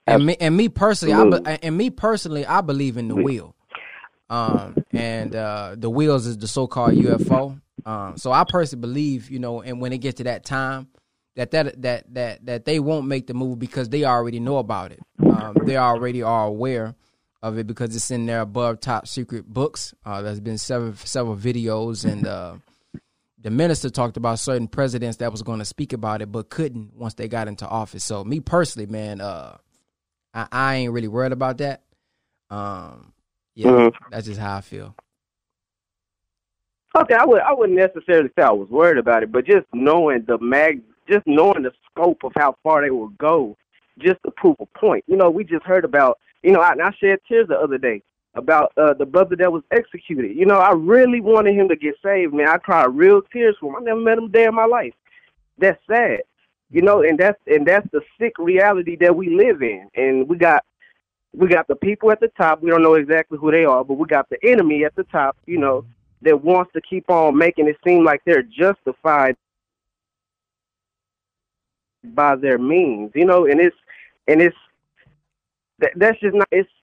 And me personally, I believe in the wheel. The wheels is the so-called UFO. So I personally believe, you know, and when it gets to that time, that they won't make the move because they already know about it. They already are aware of it because it's in their above top secret books. There's been several videos, and the minister talked about certain presidents that was going to speak about it but couldn't once they got into office. So me personally, man, I ain't really worried about that. That's just how I feel. Okay, I wouldn't necessarily say I was worried about it, but just knowing the scope of how far they will go, just to prove a point. You know, we just heard about, you know, I shed tears the other day about the brother that was executed. You know, I really wanted him to get saved, man. I cried real tears for him. I never met him a day in my life. That's sad. You know, and that's the sick reality that we live in. And we got the people at the top. We don't know exactly who they are, but we got the enemy at the top, you know, that wants to keep on making it seem like they're justified by their means, you know,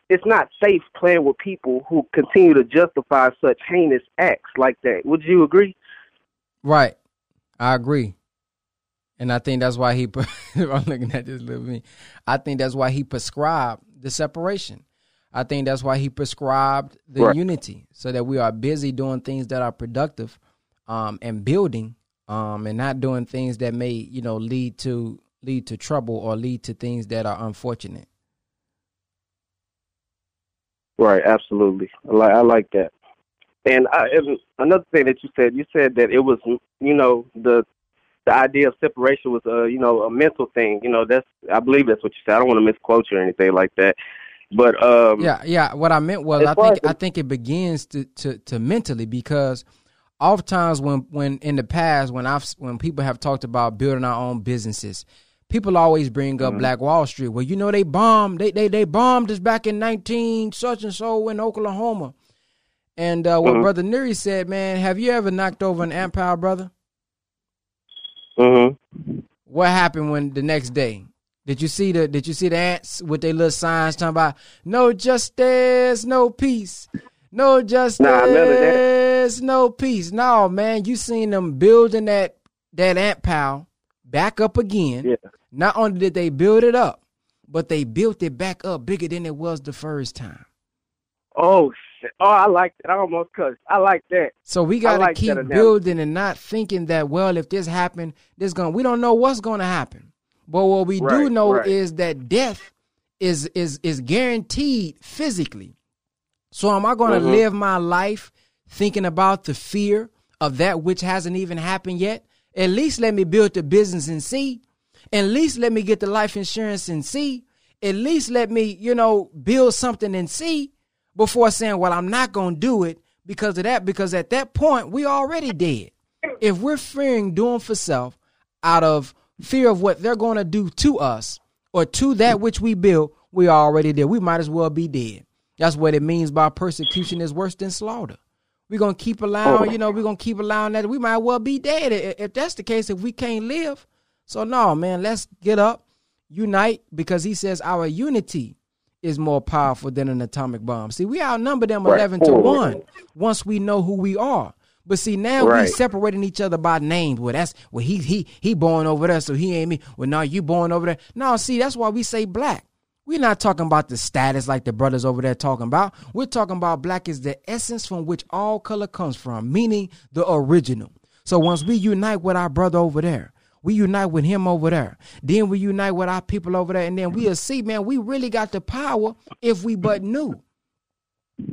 it's not safe playing with people who continue to justify such heinous acts like that. Would you agree? Right. I agree. And I think that's why he, I'm looking at this little me. I think that's why he prescribed the separation. I think that's why he prescribed the unity, so that we are busy doing things that are productive, and building, and not doing things that may, you know, lead to trouble or lead to things that are unfortunate. Right. Absolutely. I like that. And another thing that you said that it was, you know, the idea of separation was, you know, a mental thing. You know, I believe that's what you said. I don't want to misquote you or anything like that. But yeah. What I meant was, I think it begins to mentally, because oftentimes when in the past when people have talked about building our own businesses, people always bring up Black Wall Street. Well, you know, they bombed us back in 19 such and so in Oklahoma. And what Brother Neary said, man, have you ever knocked over an empire, brother? Mm-hmm. What happened when the next day? Did you see the ants with their little signs talking about no justice, no peace, no justice, no peace? No, man, you seen them building that ant pile back up again. Yeah. Not only did they build it up, but they built it back up bigger than it was the first time. Oh shit! Oh, I like that. I almost cussed. I like that. So we gotta keep building and not thinking that, well, if this happened, we don't know what's gonna happen. But what we do know is that death is guaranteed physically. So am I going to live my life thinking about the fear of that which hasn't even happened yet? At least let me build the business and see. At least let me get the life insurance and see. At least let me, you know, build something and see before saying, well, I'm not going to do it because of that. Because at that point, we already dead. If we're fearing doing for self out of fear of what they're going to do to us or to that which we build, we are already dead. We might as well be dead. That's what it means by persecution is worse than slaughter. We're going to keep allowing, you know, we're going to keep allowing that. We might well be dead if that's the case, if we can't live. So no, man, let's get up, unite, because he says our unity is more powerful than an atomic bomb. See, we outnumber them 11 to 1 once we know who we are. But see, now we're separating each other by names. Well, that's, well, he born over there, so he ain't me. Well, no, you born over there. No, see, that's why we say black. We're not talking about the status like the brothers over there talking about. We're talking about black is the essence from which all color comes from, meaning the original. So once we unite with our brother over there, we unite with him over there, then we unite with our people over there, and then we'll see, man, we really got the power if we but knew.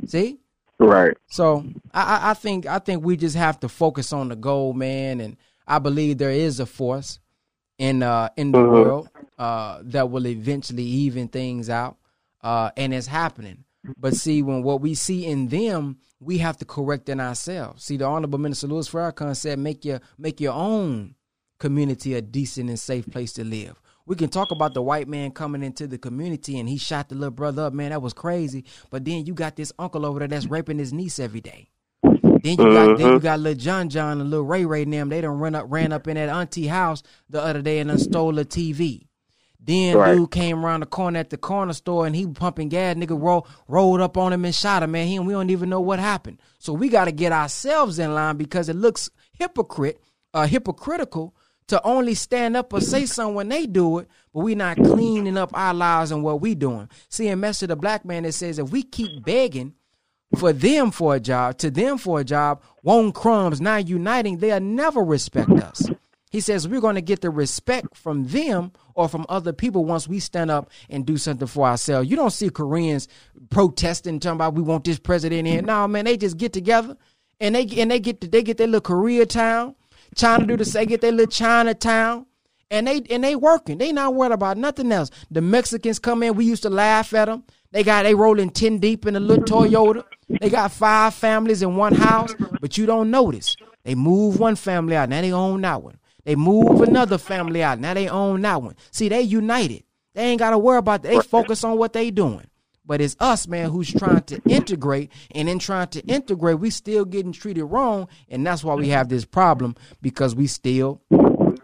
See? Right. So I think we just have to focus on the goal, man, and I believe there is a force in the world that will eventually even things out, and it's happening. But see, when what we see in them, we have to correct in ourselves. See, the Honorable Minister Louis Farrakhan said, make your own community a decent and safe place to live. We can talk about the white man coming into the community and he shot the little brother up, man, that was crazy. But then you got this uncle over there that's raping his niece every day. Then you got little John and little Ray and them. They done ran up in that auntie house the other day and done stole a TV. Then dude came around the corner at the corner store and he pumping gas, nigga rolled up on him and shot him, man. We don't even know what happened. So we got to get ourselves in line, because it looks hypocritical to only stand up or say something when they do it, but we not cleaning up our lives and what we doing. See, a message to the black man that says, if we keep begging to them for a job, won't crumbs, not uniting, they'll never respect us. He says, we're going to get the respect from them or from other people once we stand up and do something for ourselves. You don't see Koreans protesting, talking about we want this president in. No, man, they just get together and they get their little Korea town. China do the same, get their little Chinatown, and they working. They not worried about nothing else. The Mexicans come in. We used to laugh at them. They rolling 10 deep in a little Toyota. They got 5 families in one house, but you don't notice. They move one family out. Now they own that one. They move another family out. Now they own that one. See, they united. They ain't got to worry about that. They focus on what they doing. But it's us, man, who's trying to integrate, and in trying to integrate, we still getting treated wrong, and that's why we have this problem, because we still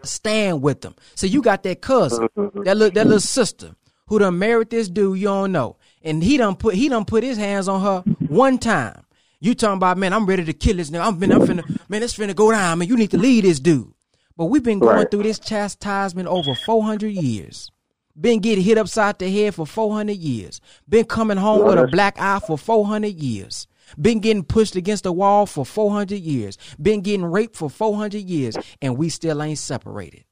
stand with them. So you got that cousin, that little sister, who done married this dude you don't know, and he done put his hands on her one time. You talking about, man, I'm ready to kill this nigga. Man, it's finna go down. Man, you need to leave this dude. But we've been going through this chastisement over 400 years. Been getting hit upside the head for 400 years. Been coming home with a black eye for 400 years. Been getting pushed against the wall for 400 years. Been getting raped for 400 years. And we still ain't separated.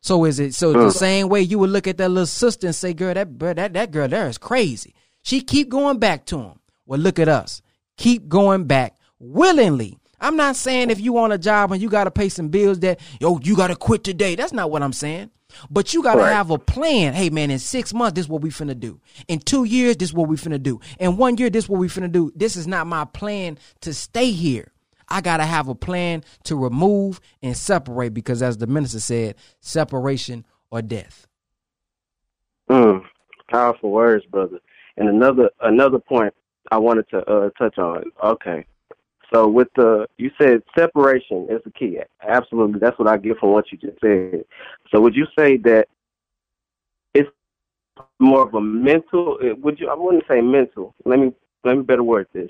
So the same way you would look at that little sister and say, girl, that girl there is crazy. She keep going back to him. Well, look at us. Keep going back willingly. I'm not saying if you on a job and you got to pay some bills that, yo, you got to quit today. That's not what I'm saying. But you got to have a plan. Hey, man, in 6 months, this is what we finna do. In 2 years, this is what we finna do. In 1 year, this is what we finna do. This is not my plan to stay here. I got to have a plan to remove and separate, because as the minister said, separation or death. Powerful words, brother. And another point I wanted to touch on. Okay. So with you said separation is the key. Absolutely. That's what I get from what you just said. So would you say that it's more of a mental, I wouldn't say mental. Let me better word this.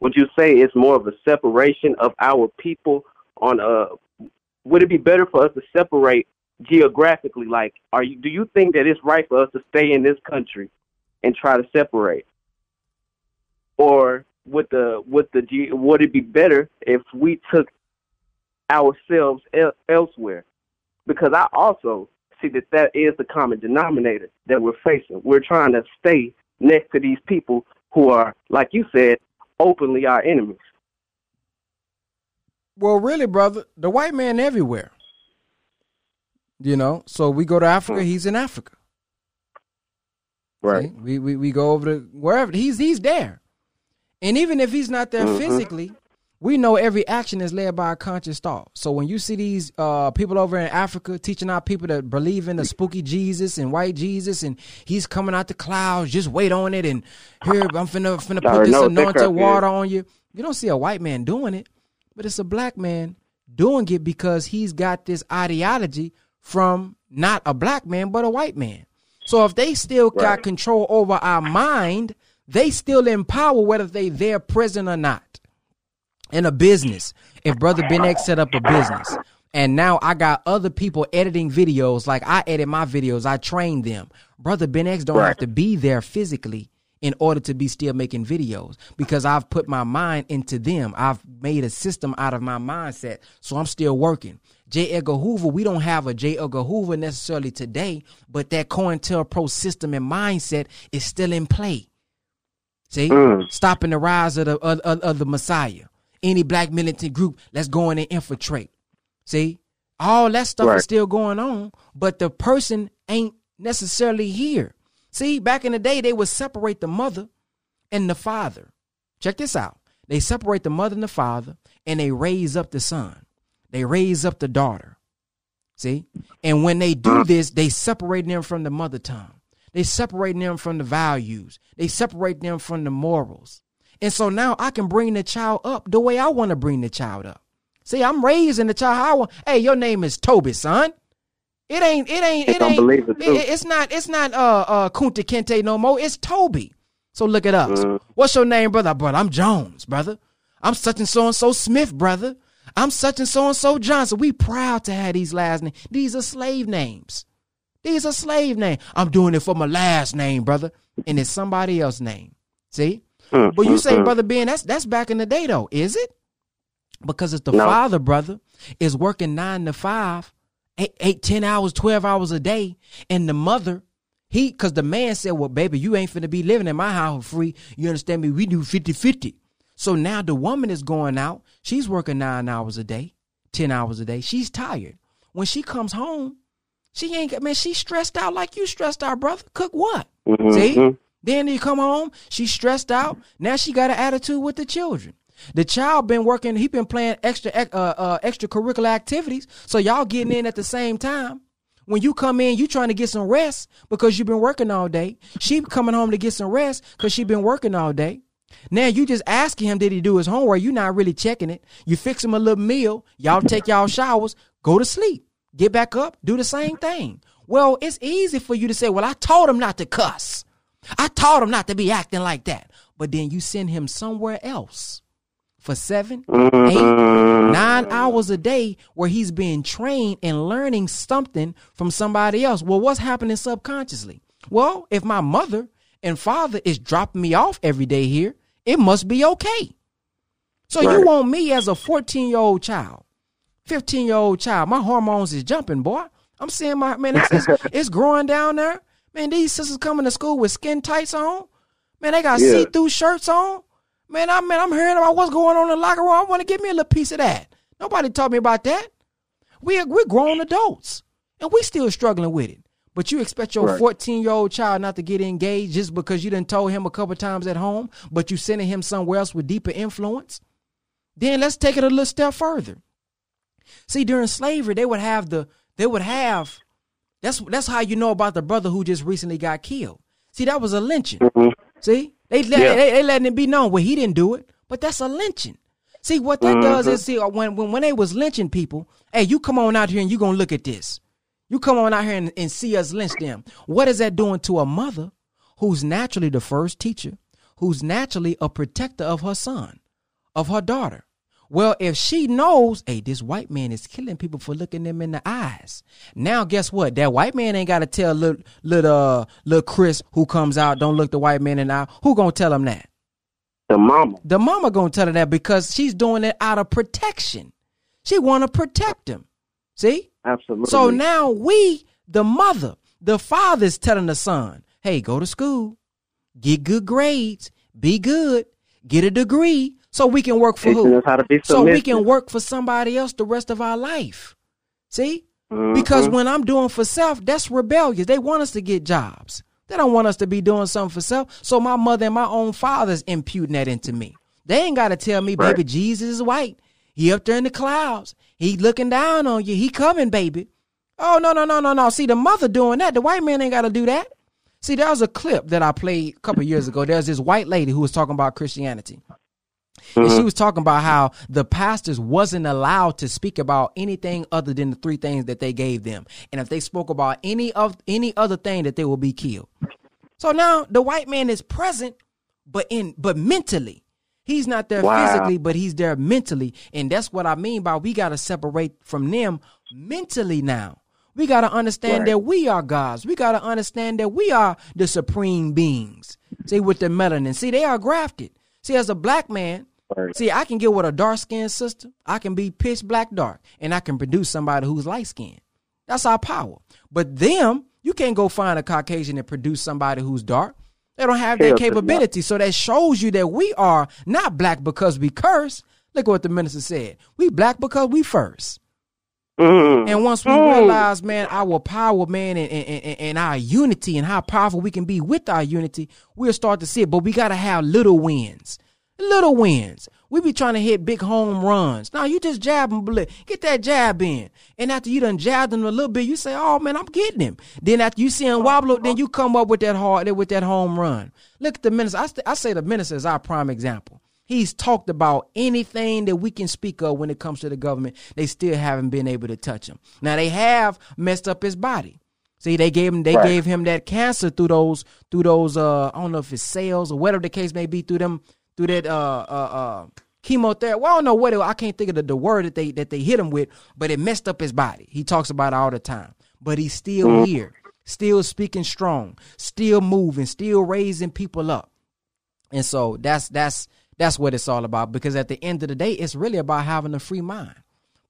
Would you say it's more of a separation of our people would it be better for us to separate geographically? Like, do you think that it's right for us to stay in this country and try to separate? Or would it be better if we took ourselves elsewhere? Because I also see that that is the common denominator that we're facing. We're trying to stay next to these people who are, like you said, openly our enemies. Well, really, brother, the white man everywhere. You know, so we go to Africa, he's in Africa. Right. See? We go over to wherever, he's there. And even if he's not there physically, we know every action is led by a conscious thought. So when you see these people over in Africa teaching our people to believe in the spooky Jesus and white Jesus, and he's coming out the clouds, just wait on it, and here, I'm finna put this anointed water on you. You don't see a white man doing it, but it's a black man doing it because he's got this ideology from not a black man, but a white man. So if they still got control over our mind, they still in power whether they there present or not. In a business, if Brother Ben X set up a business, and now I got other people editing videos, like I edit my videos, I train them. Brother Ben X don't have to be there physically in order to be still making videos, because I've put my mind into them. I've made a system out of my mindset, so I'm still working. J. Edgar Hoover, we don't have a J. Edgar Hoover necessarily today, but that COINTELPRO system and mindset is still in play. See, stopping the rise of the Messiah. Any black militant group, let's go in and infiltrate. See, all that stuff is still going on, but the person ain't necessarily here. See, back in the day, they would separate the mother and the father. Check this out. They separate the mother and the father, and they raise up the son. They raise up the daughter. See, and when they do this, they separate them from the mother tongue. They separate them from the values. They separate them from the morals. And so now I can bring the child up the way I want to bring the child up. See, I'm raising the child how I want. Hey, your name is Toby, son. It's not Kunta Kinte no more. It's Toby. So look it up. What's your name, brother? Brother, I'm Jones, brother. I'm such and so-and-so Smith, brother. I'm such and so-and-so Johnson. We proud to have these last names. These are slave names. These are slave names. I'm doing it for my last name, brother. And it's somebody else's name. See? But you say, Brother Ben, that's back in the day, though, is it? Because it's the father, brother, is working 9 to 5, 10 hours, 12 hours a day. And the mother, because the man said, well, baby, you ain't finna be living in my house free. You understand me? We do 50-50. So now the woman is going out. She's working 9 hours a day, 10 hours a day. She's tired. When she comes home, she's stressed out like you stressed out, brother. Cook what? See? Then you come home, she's stressed out. Now she got an attitude with the children. The child been working, he been playing extracurricular activities, so y'all getting in at the same time. When you come in, you trying to get some rest because you've been working all day. She coming home to get some rest because she been working all day. Now you just asking him, did he do his homework? You not really checking it. You fix him a little meal. Y'all take y'all showers, go to sleep, get back up, do the same thing. Well, it's easy for you to say, well, I told him not to cuss. I taught him not to be acting like that. But then you send him somewhere else for 7, 8, 9 hours a day where he's being trained and learning something from somebody else. Well, what's happening subconsciously? Well, if my mother and father is dropping me off every day here, it must be okay. So you want me as a 14-year-old child, 15-year-old child, my hormones is jumping, boy. I'm seeing it's growing down there. Man, these sisters coming to school with skin tights on. Man, they got see-through shirts on. Man, I'm hearing about what's going on in the locker room. I want to give me a little piece of that. Nobody taught me about that. We're grown adults, and we still struggling with it. But you expect your 14-year-old child not to get engaged just because you done told him a couple times at home, but you sending him somewhere else with deeper influence? Then let's take it a little step further. See, during slavery, they would have That's how you know about the brother who just recently got killed. See, that was a lynching. See, they letting it be known. Well, he didn't do it, but that's a lynching. See, what that does is, see, when they was lynching people, hey, you come on out here and you gonna look at this. You come on out here and see us lynch them. What is that doing to a mother who's naturally the first teacher, who's naturally a protector of her son, of her daughter? Well, if she knows, hey, this white man is killing people for looking them in the eyes. Now, guess what? That white man ain't got to tell little Chris who comes out, don't look the white man in the eye. Who going to tell him that? The mama. The mama going to tell him that because she's doing it out of protection. She want to protect him. See? Absolutely. So now we The mother, the father is telling the son, hey, go to school, get good grades, be good, get a degree so we can work for who? So we can work for somebody else the rest of our life. See? Mm-hmm. Because when I'm doing for self, that's rebellious. They want us to get jobs. They don't want us to be doing something for self. So my mother and my own father's imputing that into me. They ain't got to tell me, right, baby, Jesus is white. He up there in the clouds. He looking down on you. He coming, baby. Oh, no, no, no, no, no. See, the mother doing that. The white man ain't got to do that. See, there was a clip that I played a couple years ago. There's this white lady who was talking about Christianity. Mm-hmm. And she was talking about how the pastors wasn't allowed to speak about anything other than the three things that they gave them. And if they spoke about any other thing, that they will be killed. So now the white man is present, but mentally. He's not there physically, but he's there mentally. And that's what I mean by we got to separate from them mentally now. We got to understand that we are gods. We got to understand that we are the supreme beings. See, with the melanin. See, they are grafted. See, as a black man, see, I can get with a dark-skinned sister. I can be pitch black dark, and I can produce somebody who's light-skinned. That's our power. But them, you can't go find a Caucasian and produce somebody who's dark. They don't have that capability. So that shows you that we are not black because we curse. Look what the minister said. We black because we first. And once we realize, man, our power, man, and our unity and how powerful we can be with our unity, we'll start to see it. But we got to have little wins. Little wins. We be trying to hit big home runs. Now you just jab them, get that jab in. And after you done jabbed them a little bit, you say, oh, man, I'm getting him. Then after you see him wobble, then you come up with that home run. Look at the minister. I say the minister is our prime example. He's talked about anything that we can speak of when it comes to the government. They still haven't been able to touch him. Now they have messed up his body. See, they gave him that cancer through those I don't know if it's cells or whatever the case may be, through that chemotherapy. Well, I don't know what I can't think of the word that they hit him with, but it messed up his body. He talks about it all the time, but he's still here, still speaking strong, still moving, still raising people up. And so that's what it's all about, because at the end of the day, it's really about having a free mind.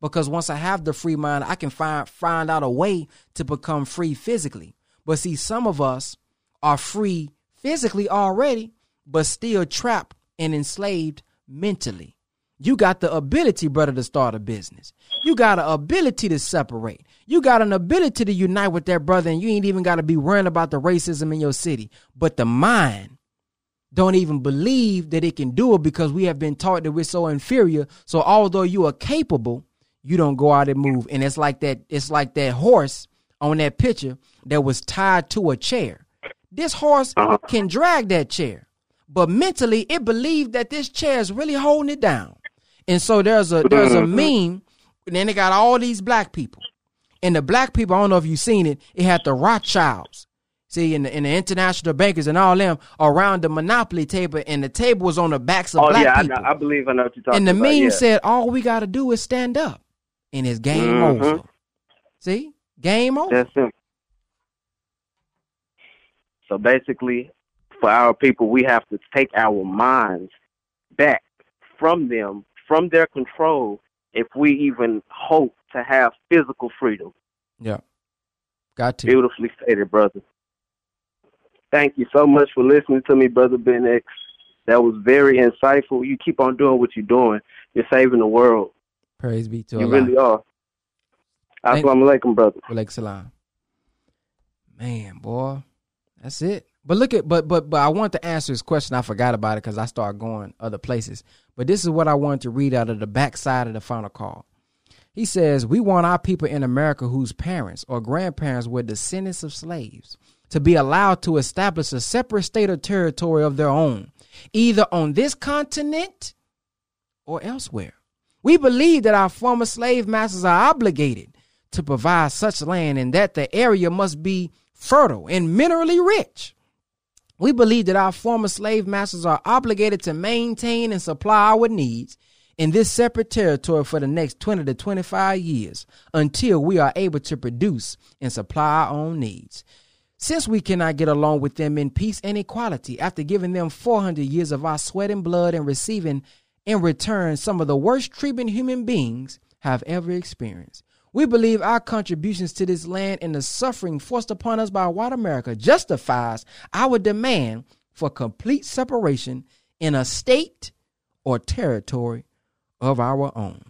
Because once I have the free mind, I can find out a way to become free physically. But see, some of us are free physically already, but still trapped and enslaved mentally. You got the ability, brother, to start a business. You got an ability to separate. You got an ability to unite with that brother, and you ain't even got to be worrying about the racism in your city. But the mind don't even believe that it can do it, because we have been taught that we're so inferior. So although you are capable, you don't go out and move. And it's like that. It's like that horse on that picture that was tied to a chair. This horse can drag that chair, but mentally it believed that this chair is really holding it down. And so there's a meme, and then they got all these black people, and the black people, I don't know if you've seen it. It had the Rothschilds. See, and the international bankers and all them around the monopoly table, and the table was on the backs of black people. I believe I know what you're talking about. And the meme said, all we got to do is stand up, and it's game over. See? Game over. That's it. So basically, for our people, we have to take our minds back from them, from their control, if we even hope to have physical freedom. Yeah. Got to. Beautifully stated, brother. Thank you so much for listening to me, Brother Ben X. That was very insightful. You keep on doing what you're doing. You're saving the world. Praise be to Allah. You really are. Assalamu alaikum, brother. Walaikum salam. Man, boy, that's it. But look at, but I want to answer this question. I forgot about it because I started going other places. But this is what I wanted to read out of the backside of the final call. He says, we want our people in America whose parents or grandparents were descendants of slaves to be allowed to establish a separate state or territory of their own, either on this continent or elsewhere. We believe that our former slave masters are obligated to provide such land, and that the area must be fertile and minerally rich. We believe that our former slave masters are obligated to maintain and supply our needs in this separate territory for the next 20 to 25 years until we are able to produce and supply our own needs. Since we cannot get along with them in peace and equality, after giving them 400 years of our sweat and blood and receiving in return some of the worst treatment human beings have ever experienced, We believe our contributions to this land and the suffering forced upon us by white America justifies our demand for complete separation in a state or territory of our own.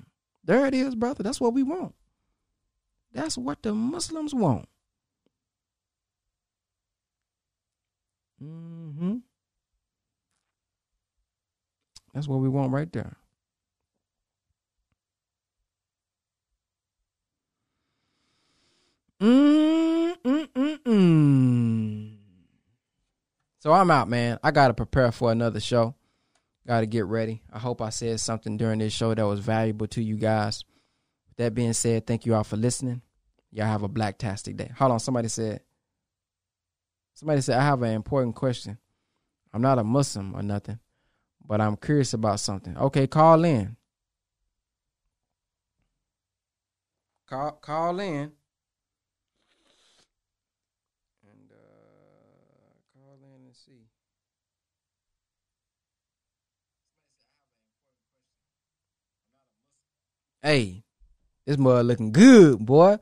There it is, brother. That's what we want. That's what the Muslims want. Mm-hmm. That's what we want right there. So I'm out, man. I got to prepare for another show. Got to get ready. I hope I said something during this show that was valuable to you guys. With that being said, thank you all for listening. Y'all have a blacktastic day. Hold on. Somebody said, I have an important question. I'm not a Muslim or nothing, but I'm curious about something. Okay, call in. Call in. Hey, this mud looking good, boy.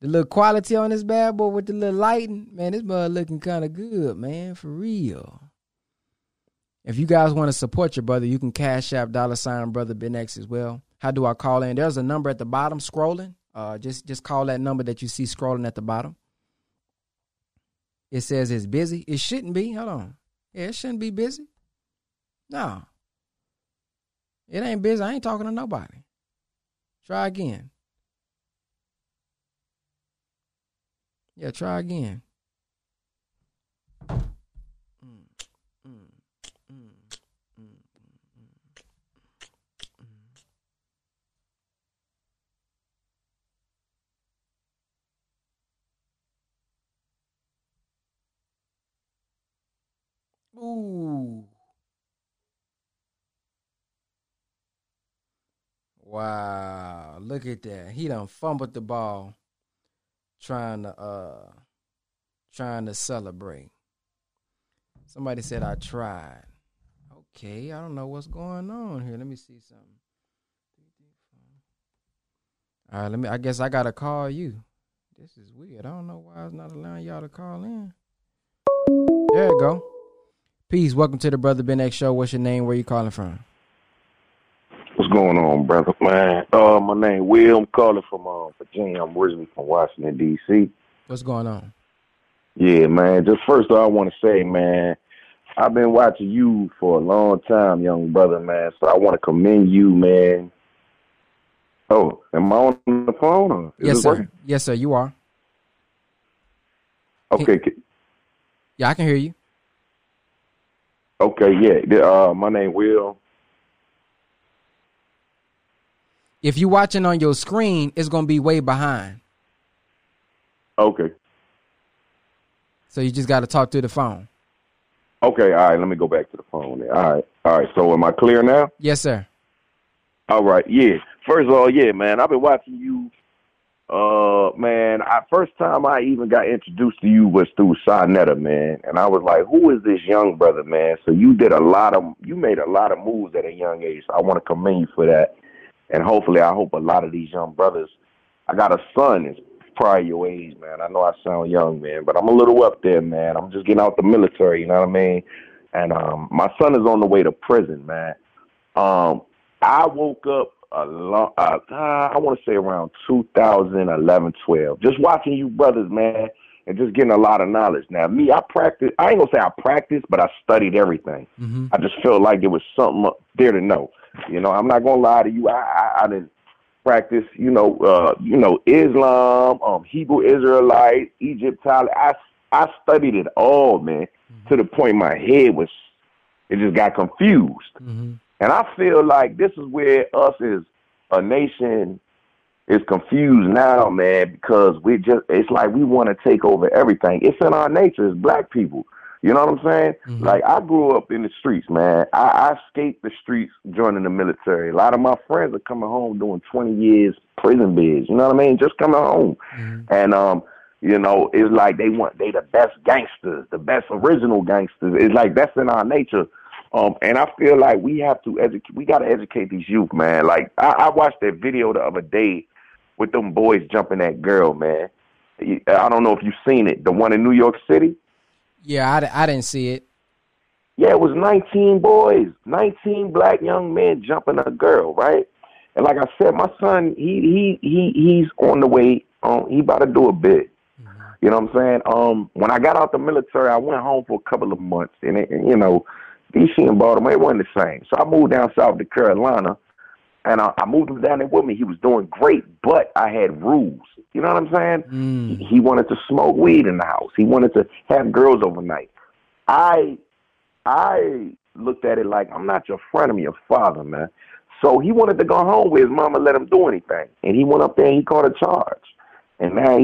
The little quality on this bad boy with the little lighting, man, this mud looking kind of good, man, for real. If you guys want to support your brother, you can Cash App $ Brother Ben X as well. How do I call in? There's a number at the bottom scrolling. Just call that number that you see scrolling at the bottom. It says it's busy. It shouldn't be. Hold on. Yeah, it shouldn't be busy. No. It ain't busy. I ain't talking to nobody. Try again. Yeah, try again. Ooh. Wow, look at that. He done fumbled the ball trying to celebrate. Somebody said I tried. Okay, I don't know what's going on here. Let me see something. All right, I guess I gotta call you. This is weird. I don't know why it's not allowing y'all to call in. There you go. Peace. Welcome to the Brother Ben X Show. What's your name? Where you calling from? What's going on, brother? Man, my name Will. I'm calling from Virginia. I'm originally from Washington, D.C. What's going on? Yeah, man. Just first all I want to say, man, I've been watching you for a long time, young brother, man. So I want to commend you, man. Oh, am I on the phone? Or yes, sir. Working? Yes, sir. You are. Okay. Yeah, I can hear you. Okay. Yeah. My name Will. If you're watching on your screen, it's going to be way behind. Okay. So you just got to talk through the phone. Okay, all right. Let me go back to the phone. All right. So am I clear now? Yes, sir. All right, yeah. First of all, yeah, man, I've been watching you. Man, first time I even got introduced to you was through Sinetta, man. And I was like, who is this young brother, man? So you made a lot of moves at a young age. So I want to commend you for that. And hopefully, I hope a lot of these young brothers. I got a son that's probably your age, man. I know I sound young, man, but I'm a little up there, man. I'm just getting out the military, you know what I mean? And my son is on the way to prison, man. I woke up I want to say around 2011, 12, just watching you brothers, man, and just getting a lot of knowledge. Now, me, I ain't going to say I practiced, but I studied everything. Mm-hmm. I just felt like there was something up there to know. You know, I'm not going to lie to you. I didn't practice, Islam, Hebrew Israelite, Egyptology. I studied it all, man, mm-hmm. to the point my head it just got confused. Mm-hmm. And I feel like this is where us as a nation is confused now, man, because it's like we want to take over everything. It's in our nature as black people. You know what I'm saying? Mm-hmm. Like, I grew up in the streets, man. I escaped the streets joining the military. A lot of my friends are coming home doing 20 years prison beds. You know what I mean? Just coming home. Mm-hmm. And, it's like they the best gangsters, the best original gangsters. It's like that's in our nature. And I feel like we got to educate these youth, man. Like, I watched that video the other day with them boys jumping that girl, man. I don't know if you've seen it. The one in New York City? Yeah, I didn't see it. Yeah, it was 19 boys, 19 black young men jumping a girl, right? And like I said, my son, he's on the way. He about to do a bit. Mm-hmm. You know what I'm saying? When I got out the military, I went home for a couple of months, and you know, D.C. and Baltimore, it wasn't the same. So I moved down south to Carolina, and I moved him down there with me. He was doing great, but I had rules. You know what I'm saying? Mm. He wanted to smoke weed in the house. He wanted to have girls overnight. I looked at it like, I'm not your friend, I'm your father, man. So he wanted to go home with his mama, let him do anything. And he went up there and he caught a charge. And now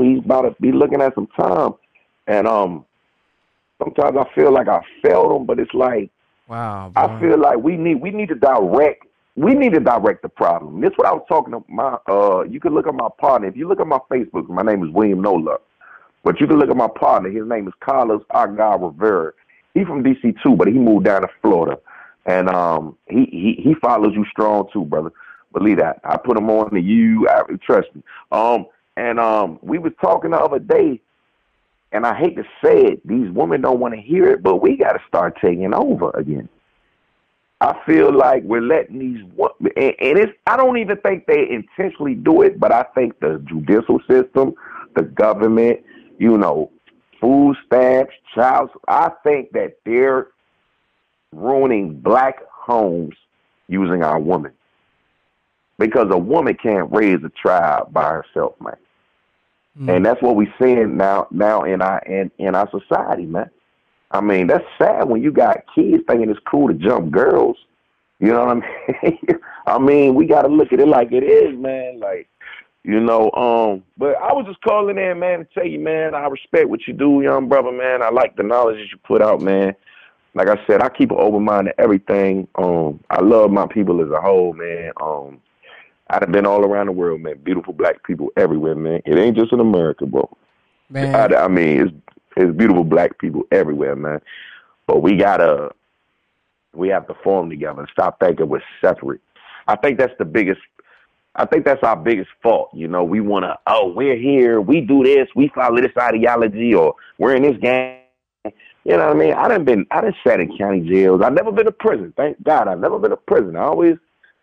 he's about to be looking at some time. And sometimes I feel like I failed him, but it's like, wow, boy. I feel like we need to direct the problem. That's what I was talking to my you can look at my partner. If you look at my Facebook, my name is William Nola. But you can look at my partner, his name is Carlos Agar Rivera. He's from D.C. too, but he moved down to Florida. And he follows you strong too, brother. Believe that. I put him on to you. Trust me. We was talking the other day, and I hate to say it, these women don't want to hear it, but we got to start taking over again. I feel like we're letting these women, and it's, I don't even think they intentionally do it, but I think the judicial system, the government, food stamps, child, I think that they're ruining black homes using our women. Because a woman can't raise a child by herself, man. Mm. And that's what we're seeing now in our society, man. I mean, that's sad when you got kids thinking it's cool to jump girls. You know what I mean? I mean, we got to look at it like it is, man. Like, but I was just calling in, man, to tell you, man, I respect what you do, young brother, man. I like the knowledge that you put out, man. Like I said, I keep an open mind to everything. I love my people as a whole, man. I'd have been all around the world, man. Beautiful black people everywhere, man. It ain't just in America, bro. Man. I mean, it's beautiful black people everywhere, man. But we have to form together and stop thinking we're separate. I think that's our biggest fault. We want to, we're here. We do this. We follow this ideology, or we're in this gang. You know what I mean? I done sat in county jails. I've never been to prison. Thank God. I've never been to prison. I always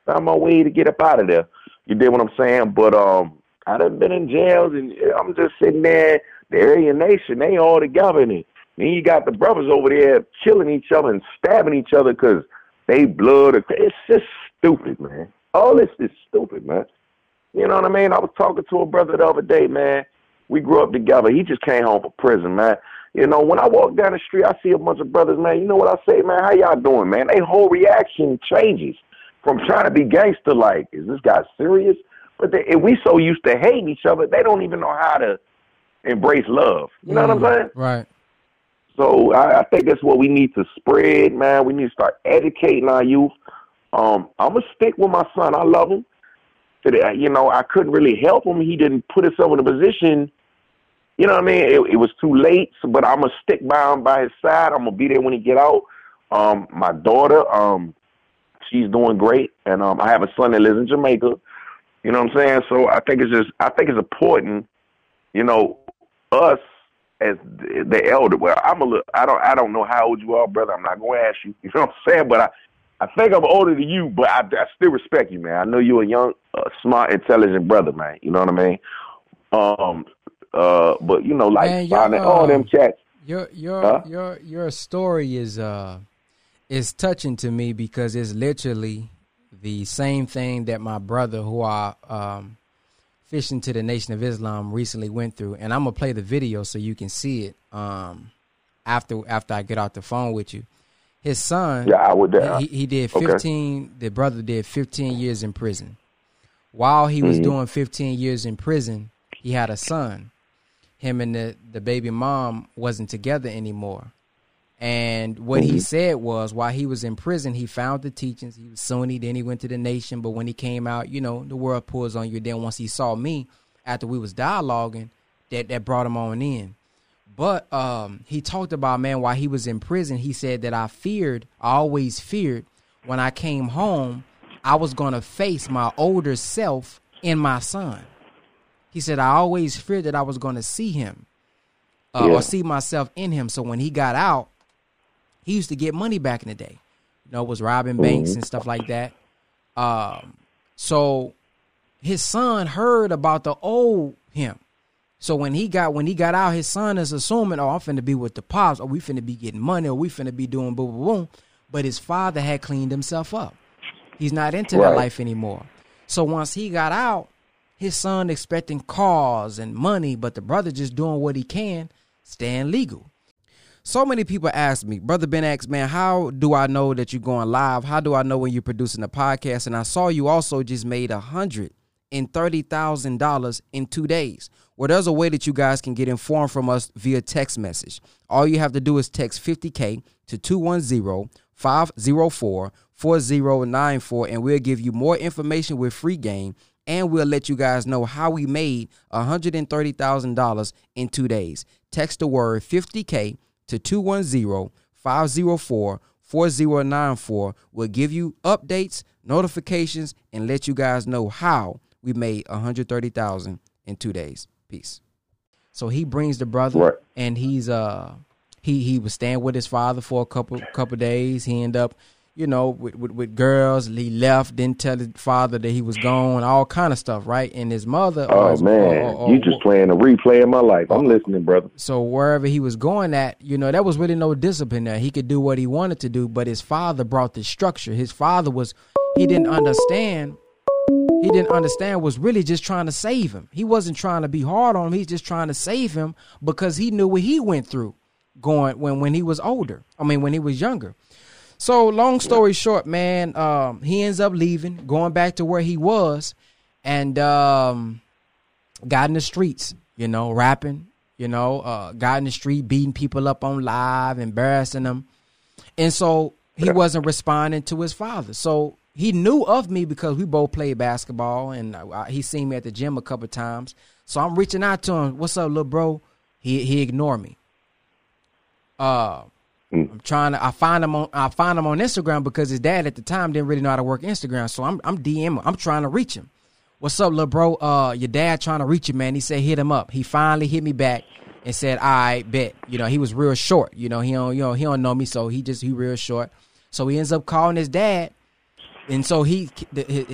found my way to get up out of there. You did what I'm saying? But I done been in jails, and I'm just sitting there. The Aryan Nation, they all together in it. Then you got the brothers over there killing each other and stabbing each other because they blood. It's just stupid, man. All this is stupid, man. You know what I mean? I was talking to a brother the other day, man. We grew up together. He just came home from prison, man. When I walk down the street, I see a bunch of brothers, man. You know what I say, man? How y'all doing, man? They whole reaction changes from trying to be gangster-like. Is this guy serious? But we so used to hating each other, they don't even know how to embrace love. You know what I'm saying? Right. So I think that's what we need to spread, man. We need to start educating our youth. I'm going to stick with my son. I love him. I couldn't really help him. He didn't put himself in a position. You know what I mean? It was too late, but I'm going to stick by him by his side. I'm going to be there when he get out. My daughter, she's doing great. And I have a son that lives in Jamaica. You know what I'm saying? So I think it's important, us as the elder. Well, I don't know how old you are, brother. I'm not going to ask you. You know what I'm saying? But I think I'm older than you, but I still respect you, man. I know you're a young, smart, intelligent brother, man. You know what I mean? But like finding all them chats. Your story is touching to me because it's literally the same thing that my brother, who I fishing to the Nation of Islam, recently went through, and I'm gonna play the video so you can see it. After I get off the phone with you, his son, yeah, I would. He did 15. Okay. The brother did 15 years in prison. While he was doing 15 years in prison, he had a son. Him and the baby mom wasn't together anymore. And what he said was, while he was in prison, he found the teachings. He was Sunni, then he went to the Nation. But when he came out, the world pulls on you. Then once he saw me, after we was dialoguing, that brought him on in. But he talked about, man, while he was in prison, he said that I always feared when I came home, I was going to face my older self in my son. He said, I always feared that I was going to see him or see myself in him. So when he got out, he used to get money back in the day. You know, was robbing banks and stuff like that. So his son heard about the old him. So when he got out, his son is assuming, oh, I'm finna be with the pops, or we finna be getting money, or we finna be doing boom, boom, boom. But his father had cleaned himself up. He's not into that life anymore. So once he got out, his son expecting cars and money, but the brother just doing what he can, staying legal. So many people ask me, Brother Ben X, man, how do I know that you're going live? How do I know when you're producing a podcast? And I saw you also just made $130,000 in 2 days. Well, there's a way that you guys can get informed from us via text message. All you have to do is text 50K to 210-504-4094, and we'll give you more information with free game, and we'll let you guys know how we made $130,000 in 2 days. Text the word 50K to 210-504-4094. We'll give you updates, notifications, and let you guys know how we made $130,000 in 2 days. Peace. So he brings the brother, and he's he was staying with his father for a couple days. He ended up, you know, with girls. He left, didn't tell his father that he was gone, all kind of stuff, right? And his mother. You just playing a replay of my life. I'm listening, brother. So wherever he was going at, you know, there was really no discipline there. He could do what he wanted to do, but his father brought the structure. His father was, he didn't understand. He didn't understand, was really just trying to save him. He wasn't trying to be hard on him. He's just trying to save him because he knew what he went through going when he was older. I mean, when he was younger. So long story short, man, he ends up leaving, going back to where he was, and got in the streets, you know, rapping, you know, got in the street, beating people up on live, embarrassing them. And so he wasn't responding to his father. So he knew of me because we both played basketball, and he seen me at the gym a couple of times. So I'm reaching out to him. What's up, little bro? He ignored me. I find him on Instagram because his dad at the time didn't really know how to work Instagram. So I'm DMing. I'm trying to reach him. What's up, little bro? Your dad trying to reach you, man. He said hit him up. He finally hit me back and said, all right, bet. You know, he was real short. You know, he don't know me, so he real short. So he ends up calling his dad. And so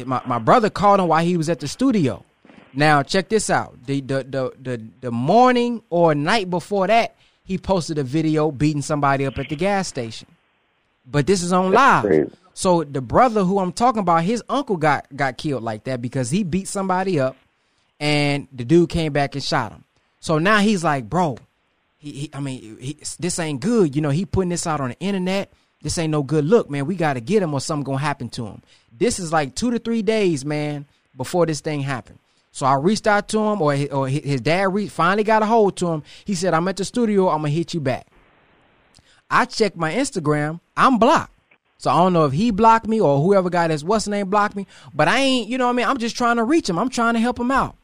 my brother called him while he was at the studio. Now check this out. The morning or night before that, he posted a video beating somebody up at the gas station. But this is on live. So the brother who I'm talking about, his uncle got killed like that because he beat somebody up, and the dude came back and shot him. So now he's like, bro, this ain't good. You know, he putting this out on the internet. This ain't no good look, man. We got to get him or something going to happen to him. This is like 2 to 3 days, man, before this thing happened. So I reached out to him, or his dad finally got a hold to him. He said, I'm at the studio. I'm going to hit you back. I checked my Instagram. I'm blocked. So I don't know if he blocked me or whoever got his what's name blocked me. But I ain't, you know what I mean? I'm just trying to reach him. I'm trying to help him out.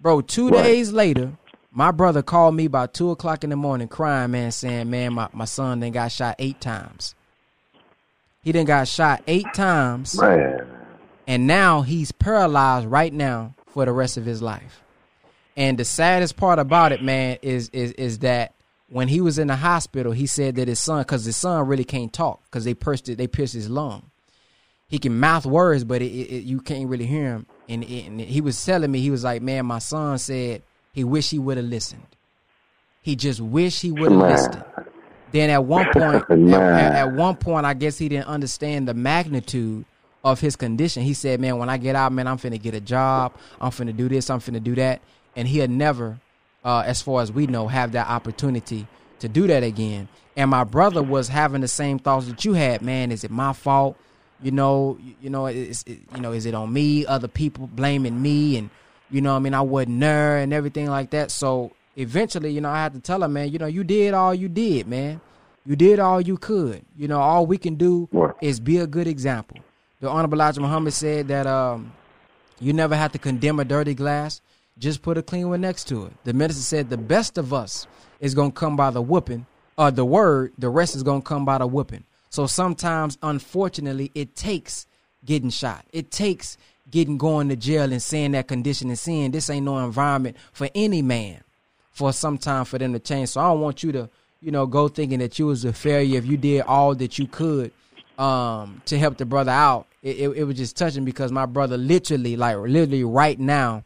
Bro, 2 days later, my brother called me about 2 o'clock in the morning crying, man, saying, man, my son done got shot 8 times. He done got shot 8 times, man. And now he's paralyzed right now for the rest of his life. And the saddest part about it, man, is that when he was in the hospital, he said that his son, because his son really can't talk, because they pierced his lung. He can mouth words, but you can't really hear him. And he was telling me, he was like, man, my son said he wish he would have listened. He just wish he would have listened. Then at one point, I guess he didn't understand the magnitude of his condition. He said, man, when I get out, man, I'm finna get a job. I'm finna do this. I'm finna do that. And he'll never, as far as we know, have that opportunity to do that again. And my brother was having the same thoughts that you had, man. Is it my fault? Is it on me? Other people blaming me, and you know what I mean? I wasn't there and everything like that. So eventually, you know, I had to tell him, man, you know, you did all you did, man. You did all you could. You know, all we can do is be a good example. The Honorable Elijah Muhammad said that you never have to condemn a dirty glass. Just put a clean one next to it. The minister said the best of us is going to come by the whooping, or the word, the rest is going to come by the whooping. So sometimes, unfortunately, it takes getting shot. It takes getting going to jail and saying that condition and sin. This ain't no environment for any man for some time for them to change. So I don't want you to, you know, go thinking that you was a failure if you did all that you could to help the brother out. It was just touching because my brother literally right now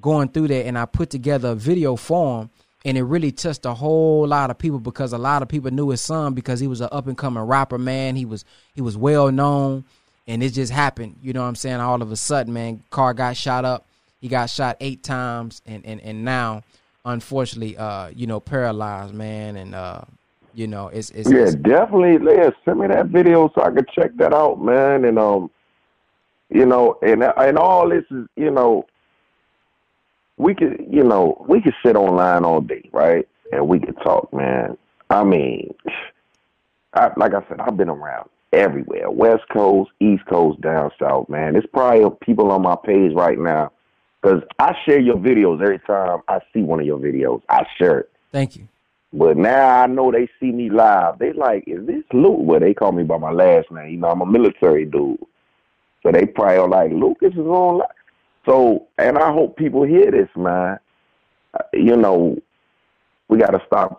going through that, and I put together a video for him, and it really touched a whole lot of people because a lot of people knew his son because he was an up-and-coming rapper, man. He was well-known, and it just happened, you know what I'm saying, all of a sudden, man. Car got shot up. He got shot 8 times, and now, unfortunately, you know, paralyzed, man, and, you know, it's yeah, it's, definitely, Leah, send me that video so I can check that out, man, and, you know, and all this is, you know, we could sit online all day, right? And we could talk, man. I mean, like I said, I've been around everywhere, West Coast, East Coast, down South, man. It's probably people on my page right now because I share your videos every time I see one of your videos. I share it. Thank you. But now I know they see me live. They like, is this Luke? Well, they call me by my last name. You know, I'm a military dude. So they probably are like, Lucas is on live. So, and I hope people hear this, man. You know, we got to stop.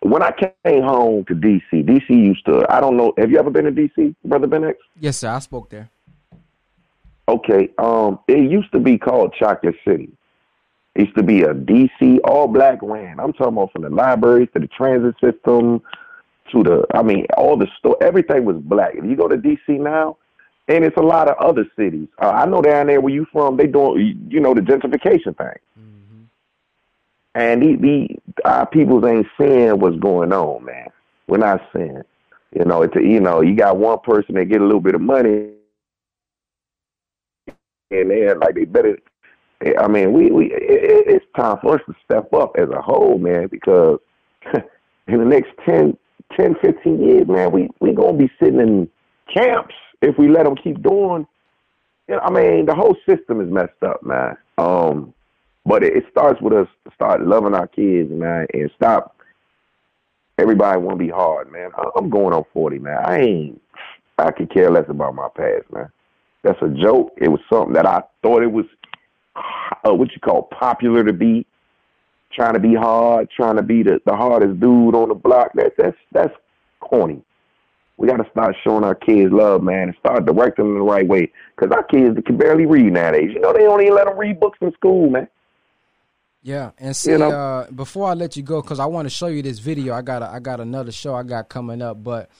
When I came home to D.C., D.C. used to, I don't know, have you ever been to D.C., Brother Ben X? Yes, sir, I spoke there. Okay, it used to be called Chocolate City. It used to be a D.C. all-black land. I'm talking about from the libraries to the transit system to the, I mean, all the store, everything was black. If you go to D.C. now, and it's a lot of other cities. I know down there where you from, they doing, you know, the gentrification thing. Mm-hmm. And our peoples ain't seeing what's going on, man. We're not seeing. You know, you got one person that get a little bit of money, and they're like, they better. I mean, it's time for us to step up as a whole, man, because in the next 10, 15 years, man, we going to be sitting in camps. If we let them keep doing, you know, I mean, the whole system is messed up, man. But it starts with us start loving our kids, man, and stop. Everybody want to be hard, man. I'm going on 40, man. I could care less about my past, man. That's a joke. It was something that I thought it was what you call popular to be, trying to be hard, trying to be the hardest dude on the block. That's corny. We got to start showing our kids love, man, and start directing them the right way. Because our kids can barely read nowadays. You know, they don't even let them read books in school, man. Yeah, and see, you know? Before I let you go, because I want to show you this video. I got another show I got coming up, but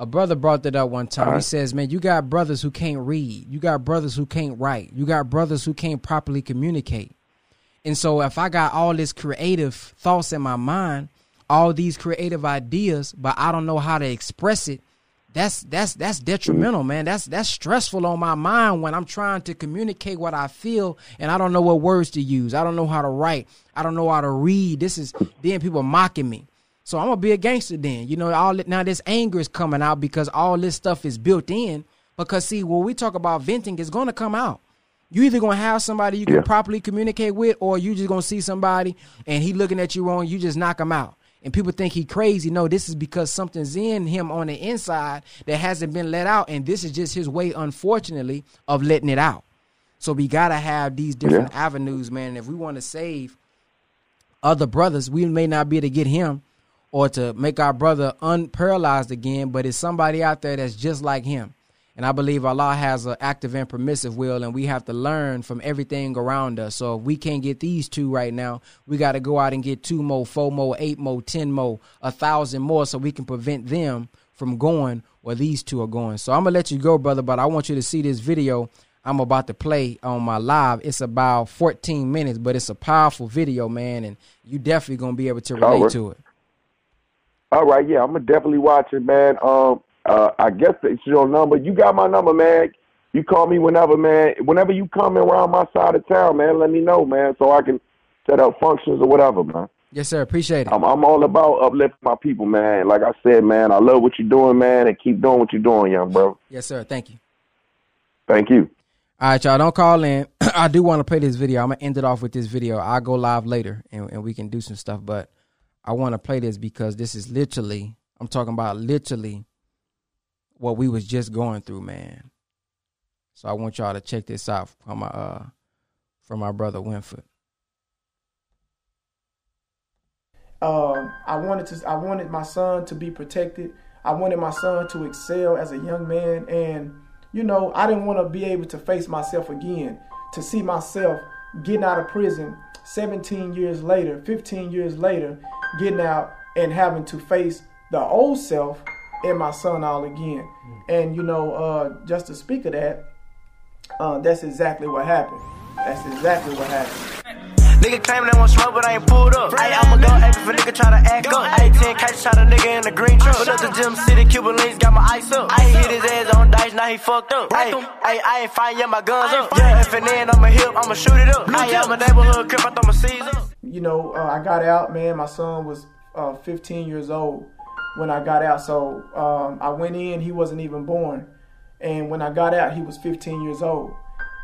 a brother brought that up one time. Right. He says, man, you got brothers who can't read. You got brothers who can't write. You got brothers who can't properly communicate. And so if I got all this creative thoughts in my mind, all these creative ideas, but I don't know how to express it, that's detrimental, man. That's stressful on my mind when I'm trying to communicate what I feel and I don't know what words to use. I don't know how to write. I don't know how to read. Then people mocking me. So I'm going to be a gangster then. You know, now this anger is coming out because all this stuff is built in. Because, see, when we talk about venting, it's going to come out. You either going to have somebody you can properly communicate with, or you just going to see somebody and he looking at you wrong, you just knock him out. And people think he crazy. No, this is because something's in him on the inside that hasn't been let out. And this is just his way, unfortunately, of letting it out. So we got to have these different avenues, man. And if we want to save other brothers, we may not be able to get him or to make our brother unparalyzed again. But it's somebody out there that's just like him. And I believe Allah has an active and permissive will, and we have to learn from everything around us. So if we can't get these 2 right now, we got to go out and get 2 more, 4 more, 8 more, 10 more, 1,000 more so we can prevent them from going where these 2 are going. So I'm going to let you go, brother, but I want you to see this video I'm about to play on my live. It's about 14 minutes, but it's a powerful video, man, and you definitely going to be able to relate to it. All right, yeah, I'm going to definitely watch it, man. I guess it's your number. You got my number, man. You call me whenever, man. Whenever you come around my side of town, man, let me know, man, so I can set up functions or whatever, man. Yes, sir. Appreciate it. I'm all about uplifting my people, man. Like I said, man, I love what you're doing, man, and keep doing what you're doing, young bro. Yes, sir. Thank you. Thank you. All right, y'all. Don't call in. I do want to play this video. I'm going to end it off with this video. I'll go live later, and we can do some stuff, but I want to play this because this is literally, I'm talking about literally, what we was just going through, man. So I want y'all to check this out from my brother Winfrey. I wanted my son to be protected. I wanted my son to excel as a young man, and you know, I didn't want to be able to face myself again, to see myself getting out of prison 17 years later, 15 years later, getting out and having to face the old self and my son all again. And you know, just to speak of that, that's exactly what happened. That's exactly what happened. Nigga claiming they want smoke, but I ain't pulled up. Ay, I'ma go happy for nigga try to act up. 18 cases shot a nigga in the green truck. Put up the gym, city, Cuban links, got my ice up. I ain't hit his ass on dice, now he fucked up. I ain't fighting, yeah, my guns up. Yeah, if and then I'ma hip, I'ma shoot it up. I am a neighborhood crip, I throw my C's up. You know, I got out, man. My son was 15 years old when I got out. So I went in, he wasn't even born. And when I got out, he was 15 years old.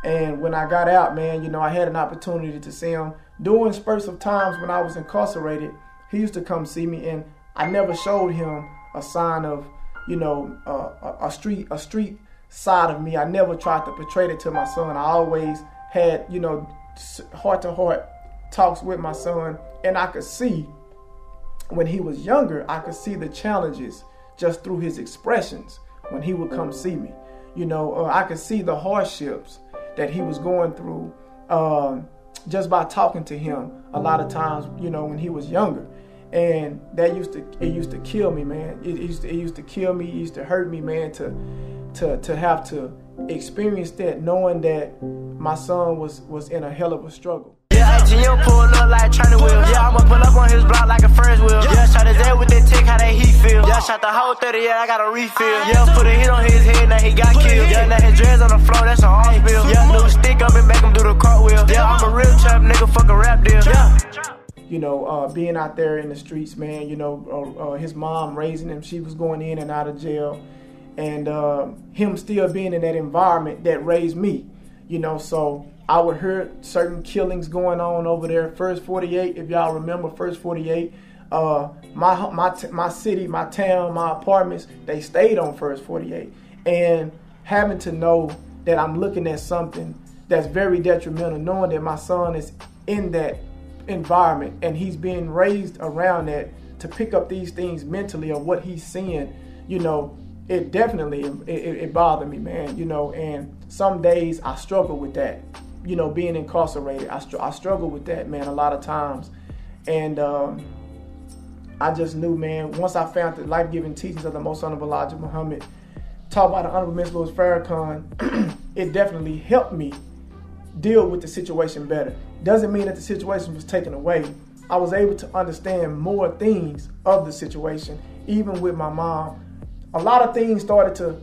And when I got out, man, you know, I had an opportunity to see him. During spurts of times when I was incarcerated, he used to come see me, and I never showed him a sign of, you know, a street side of me. I never tried to portray it to my son. I always had, you know, heart-to-heart talks with my son, and I could see when he was younger, I could see the challenges just through his expressions when he would come see me. You know, I could see the hardships that he was going through just by talking to him a lot of times, you know, when he was younger. And that used to kill me, man. It used to kill me, it used to hurt me, man, to have to experience that, knowing that my son was in a hell of a struggle. Yeah, I'm pulling up like training wheels. Yeah, I'ma pull up on his block like a Ferris wheel. Yeah, shot his head with that tick, how that heat feel. Yeah, shot the whole 30, yeah, I got a refill. Yeah, put a hit on his head, now he got killed. Yeah, now his dreads on the floor, that's an arm bill. Yeah, new stick up and make him do the cartwheel. Yeah, I'm a real trap nigga, fuck a rap deal. Yeah. You know, being out there in the streets, man, you know, his mom raising him, she was going in and out of jail. And him still being in that environment that raised me, you know, so I would hear certain killings going on over there. First 48, if y'all remember, First 48. My city, my town, my apartments, they stayed on First 48. And having to know that I'm looking at something that's very detrimental, knowing that my son is in that environment and he's being raised around that to pick up these things mentally of what he's seeing, you know, it definitely, it bothered me, man, you know, and some days I struggle with that. You know, being incarcerated, I struggle with that, man, a lot of times. And I just knew, man, once I found the life-giving teachings of the Most Honorable Elijah Muhammad, taught by the Honorable Minister Louis Farrakhan, it definitely helped me deal with the situation better. Doesn't mean that the situation was taken away. I was able to understand more things of the situation, even with my mom. A lot of things the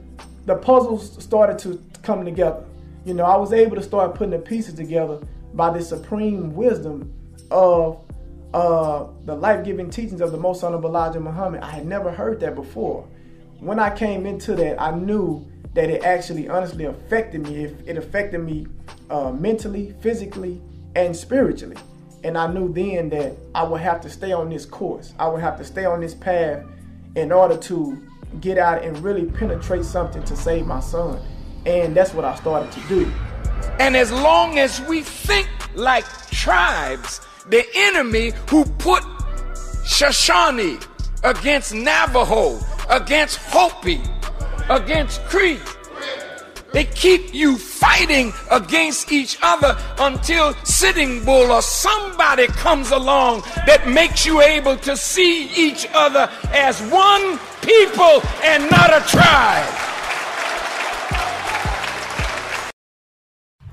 puzzles started to come together. You know, I was able to start putting the pieces together by the supreme wisdom of the life-giving teachings of the Most Honorable Elijah Muhammad. I had never heard that before. When I came into that, I knew that it actually honestly affected me. It affected me mentally, physically, and spiritually. And I knew then that I would have to stay on this course. I would have to stay on this path in order to get out and really penetrate something to save my son. And that's what I started to do. And as long as we think like tribes, the enemy who put Shoshone against Navajo, against Hopi, against Cree, they keep you fighting against each other until Sitting Bull or somebody comes along that makes you able to see each other as one people and not a tribe.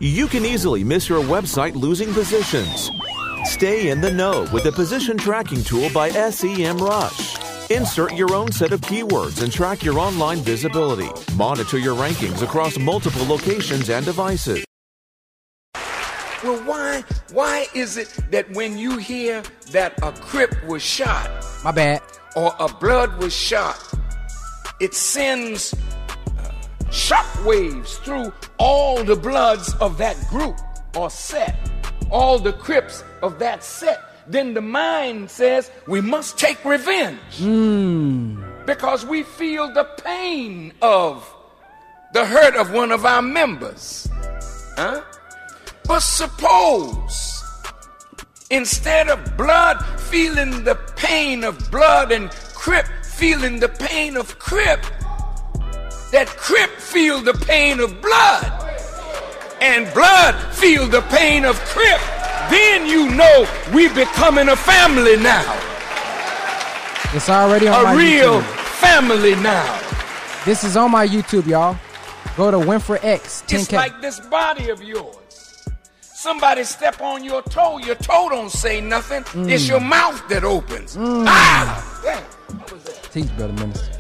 You can easily miss your website losing positions. Stay in the know with the Position Tracking Tool by SEMrush. Insert your own set of keywords and track your online visibility. Monitor your rankings across multiple locations and devices. Well, why is it that when you hear that a Crip was shot, my bad, or a Blood was shot, it sends shockwaves through all the Bloods of that group or set, all the Crips of that set? Then the mind says we must take revenge because we feel the pain of the hurt of one of our members. Huh? But suppose, instead of blood feeling the pain of blood and Crip feeling the pain of Crip, that Crip feel the pain of blood and blood feel the pain of Crip, then you know we becoming a family now. It's already on my real YouTube. Family now. This is on my YouTube, y'all. Go to Winfrey X. 10K. It's like this body of yours. Somebody step on your toe. Your toe don't say nothing. It's your mouth that opens. Ah! Damn. What was that? Teach, Brother Minister.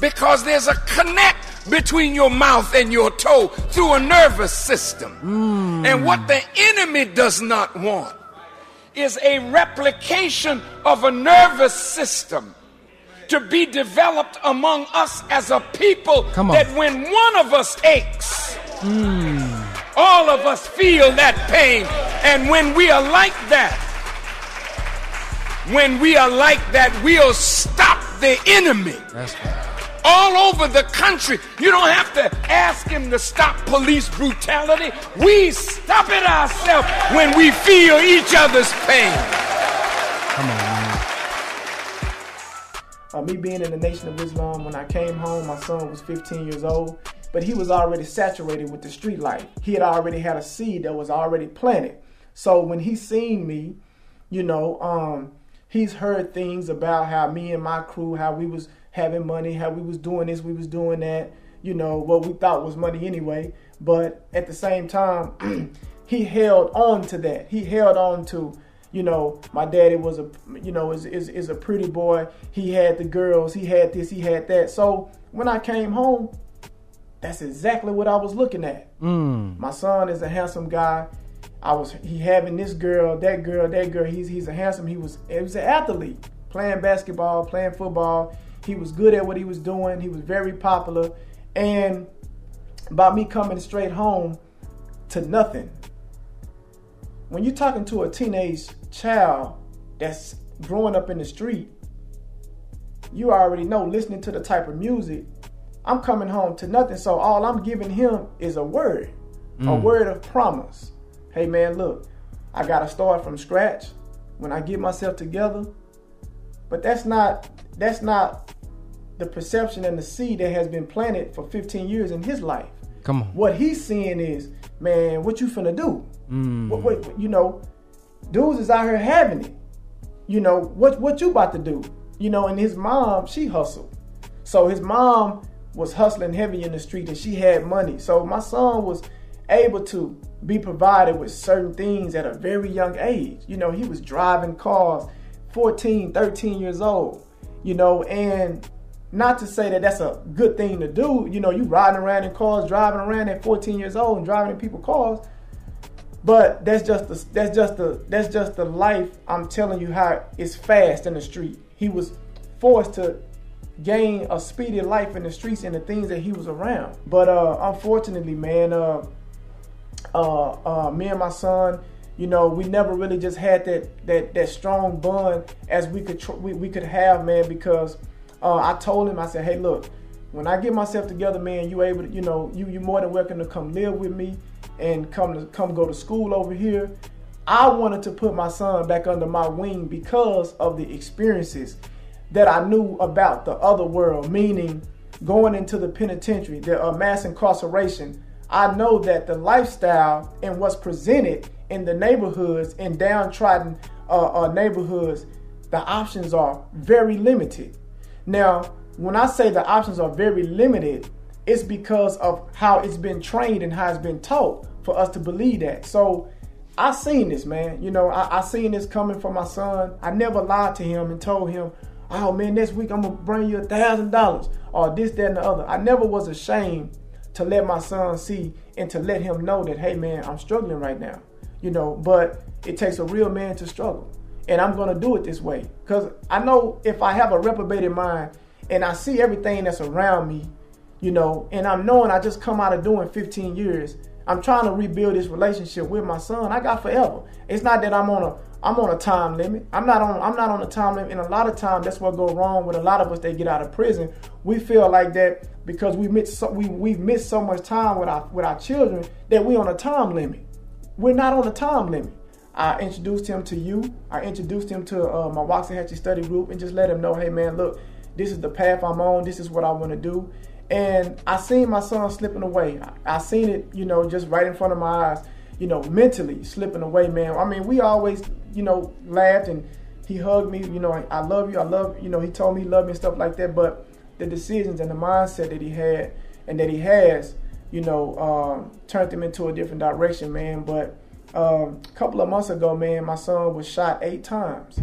Because there's a connect between your mouth and your toe through a nervous system. And what the enemy does not want is a replication of a nervous system to be developed among us as a people, that when one of us aches, all of us feel that pain. And when we are like that, we'll stop the enemy. That's right. All over the country. You don't have to ask him to stop police brutality. We stop it ourselves when we feel each other's pain. Come on, man. Me being in the Nation of Islam, when I came home, my son was 15 years old, but he was already saturated with the street life. He had already had a seed that was already planted. So when he seen me, you know, he's heard things about how me and my crew, how we was having money, how we was doing this, we was doing that, you know, what we thought was money anyway. But at the same time, he held on to that. He held on to, you know, my daddy was a, you know, is a pretty boy. He had the girls, he had this, he had that. So when I came home, that's exactly what I was looking at. My son is a handsome guy. He having this girl, that girl, that girl. He's a handsome. He was an athlete, playing basketball, playing football. He was good at what he was doing. He was very popular. And by me coming straight home to nothing, when you're talking to a teenage child that's growing up in the street, you already know, listening to the type of music, I'm coming home to nothing. So all I'm giving him is a word of promise. Hey, man, look, I got to start from scratch when I get myself together. But that's not the perception and the seed that has been planted for 15 years in his life. Come on. What he's seeing is, man, what you finna do? What, you know, dudes is out here having it. You know, what you about to do? You know, and his mom, she hustled. So his mom was hustling heavy in the street and she had money. So my son was able to be provided with certain things at a very young age. You know, he was driving cars, 14, 13 years old. You know, and not to say that that's a good thing to do. You know, you riding around in cars, driving around at 14 years old and driving in people's cars. But that's just the life. I'm telling you how it's fast in the street. He was forced to gain a speedy life in the streets and the things that he was around. But unfortunately, man, me and my son, you know, we never really just had that strong bond as we could have, man, because I told him, I said, hey, look, when I get myself together, man, you able to, you know, you more than welcome to come live with me and come go to school over here. I wanted to put my son back under my wing because of the experiences that I knew about the other world, meaning going into the penitentiary, the mass incarceration. I know that the lifestyle and what's presented in the neighborhoods, in downtrodden neighborhoods, the options are very limited. Now, when I say the options are very limited, it's because of how it's been trained and how it's been taught for us to believe that. So I seen this, man. You know, I seen this coming from my son. I never lied to him and told him, oh, man, next week I'm going to bring you $1,000 or this, that, and the other. I never was ashamed to let my son see and to let him know that, hey, man, I'm struggling right now. You know, but it takes a real man to struggle. And I'm going to do it this way. Because I know if I have a reprobated mind and I see everything that's around me, you know, and I'm knowing I just come out of doing 15 years, I'm trying to rebuild this relationship with my son. I got forever. It's not that I'm on a time limit. I'm not on a time limit. And a lot of times that's what goes wrong with a lot of us that get out of prison. We feel like that because we've missed so much time with our children that we on a time limit. We're not on a time limit. I introduced him to you. I introduced him to my Waxahachie study group and just let him know, hey man, look, this is the path I'm on. This is what I want to do. And I seen my son slipping away. I seen it, just right in front of my eyes, mentally slipping away, man. I mean, we always, laughed and he hugged me, I love you. I love, he told me he loved me and stuff like that. But the decisions and the mindset that he had and that he has, turned him into a different direction, man. But a couple of months ago, man, my son was shot 8 times.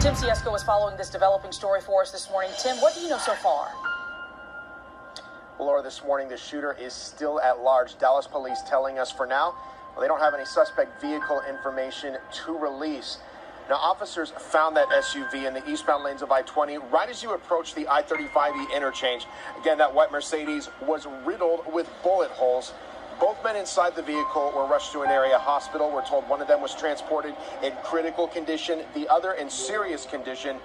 Tim Siesco is following this developing story for us this morning. Tim, what do you know so far? Well, Laura, this morning the shooter is still at large. Dallas police telling us for now, they don't have any suspect vehicle information to release. Now, officers found that SUV in the eastbound lanes of I-20 right as you approach the I-35E interchange. Again, that white Mercedes was riddled with bullet holes. Both men inside the vehicle were rushed to an area hospital. We're told one of them was transported in critical condition, the other in serious condition.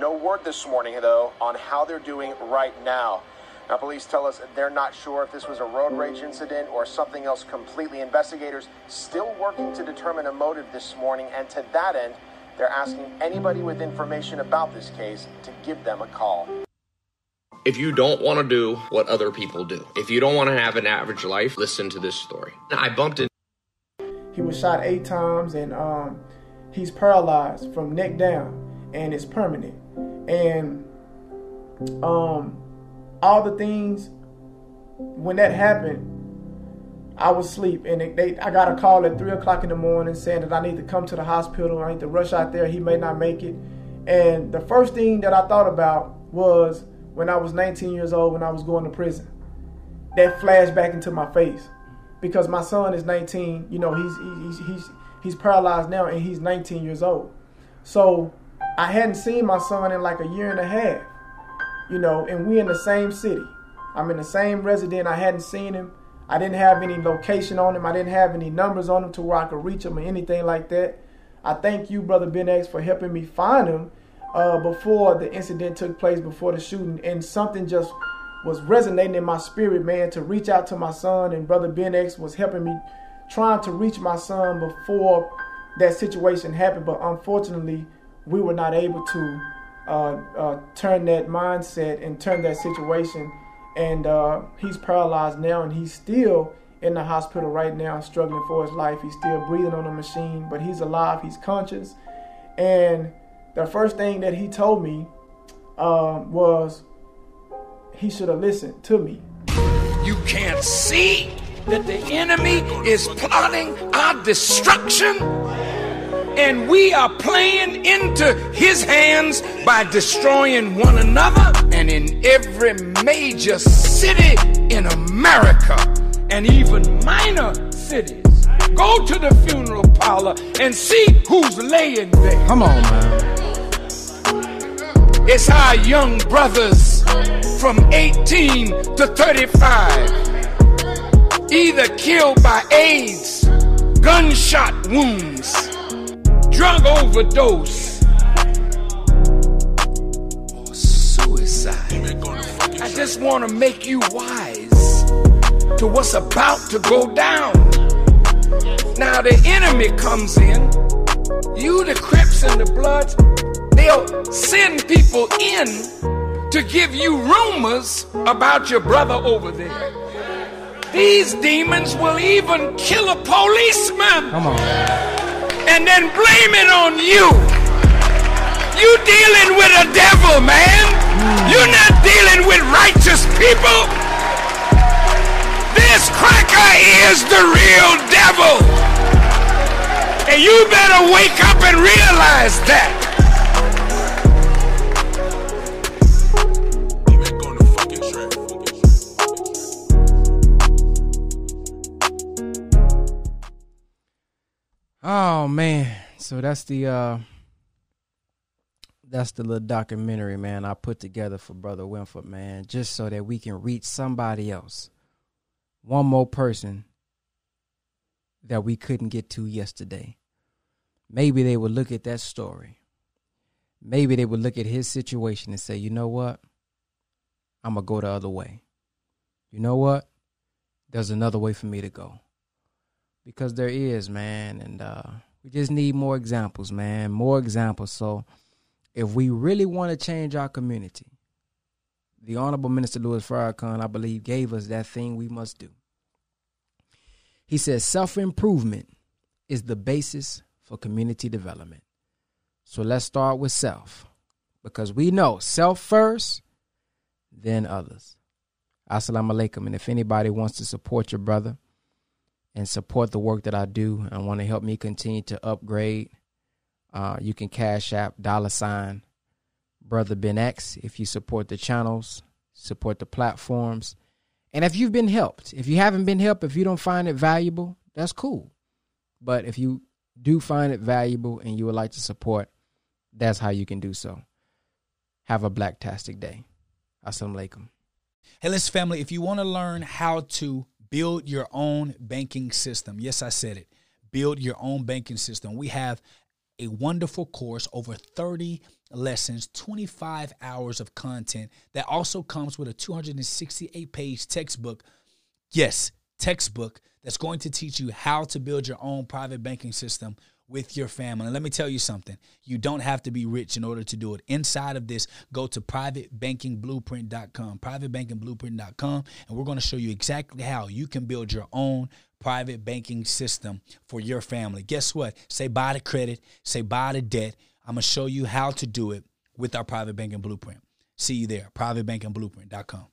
No word this morning, though, on how they're doing right now. Now, police tell us they're not sure if this was a road rage incident or something else completely. Investigators still working to determine a motive this morning, and to that end, they're asking anybody with information about this case to give them a call. If you don't want to do what other people do, if you don't want to have an average life, listen to this story. I bumped in. He was shot 8 times, and he's paralyzed from neck down, and it's permanent. And all the things, when that happened, I was asleep, and I got a call at 3 o'clock in the morning saying that I need to come to the hospital. I need to rush out there. He may not make it. And the first thing that I thought about was when I was 19 years old, when I was going to prison. That flashed back into my face because my son is 19. He's paralyzed now, and he's 19 years old. So I hadn't seen my son in like a year and a half. And we in the same city. I'm in the same residence. I hadn't seen him. I didn't have any location on him. I didn't have any numbers on him to where I could reach him or anything like that. I thank you, Brother Ben X, for helping me find him before the incident took place, before the shooting. And something just was resonating in my spirit, man, to reach out to my son. And Brother Ben X was helping me, trying to reach my son before that situation happened. But unfortunately, we were not able to turn that mindset and turn that situation, and he's paralyzed now, and he's still in the hospital right now struggling for his life. He's still breathing on a machine, but he's alive, he's conscious. And the first thing that he told me was he should have listened to me. You can't see that the enemy is plotting our destruction? And we are playing into his hands by destroying one another and in every major city in America and even minor cities. Go to the funeral parlor and see who's laying there. Come on, man. It's our young brothers from 18 to 35, either killed by AIDS, gunshot wounds, drug overdose, or suicide. I just want to make you wise to what's about to go down. Now the enemy comes in, you the Crips and the Bloods, they'll send people in to give you rumors about your brother over there. These demons will even kill a policeman. Come on. And then blame it on you. You dealing with a devil, man. You're not dealing with righteous people. This cracker is the real devil. And you better wake up and realize that. Oh man, so that's the little documentary, man, I put together for Brother Winford, man, just so that we can reach somebody else. One more person that we couldn't get to yesterday. Maybe they would look at that story. Maybe they would look at his situation and say, you know what? I'm going to go the other way. You know what? There's another way for me to go. Because there is, man. And we just need more examples, man. More examples. So if we really want to change our community, the Honorable Minister Louis Farrakhan, I believe, gave us that thing we must do. He says self-improvement is the basis for community development. So let's start with self, because we know self first, then others. Assalamu alaikum. And if anybody wants to support your brother and support the work that I do and want to help me continue to upgrade, you can cash app $ Brother Ben X if you support the channels, support the platforms. And if you've been helped, if you haven't been helped, if you don't find it valuable, that's cool. But if you do find it valuable and you would like to support, that's how you can do so. Have a blacktastic day. Assalamu alaikum. Hey, listen, family, if you want to learn how to build your own banking system, yes, I said it, build your own banking system, we have a wonderful course, over 30 lessons, 25 hours of content that also comes with a 268-page textbook. Yes, textbook that's going to teach you how to build your own private banking system with your family. And let me tell you something. You don't have to be rich in order to do it. Inside of this, go to privatebankingblueprint.com, privatebankingblueprint.com, and we're going to show you exactly how you can build your own private banking system for your family. Guess what? Say bye to credit. Say bye to debt. I'm going to show you how to do it with our Private Banking Blueprint. See you there, privatebankingblueprint.com.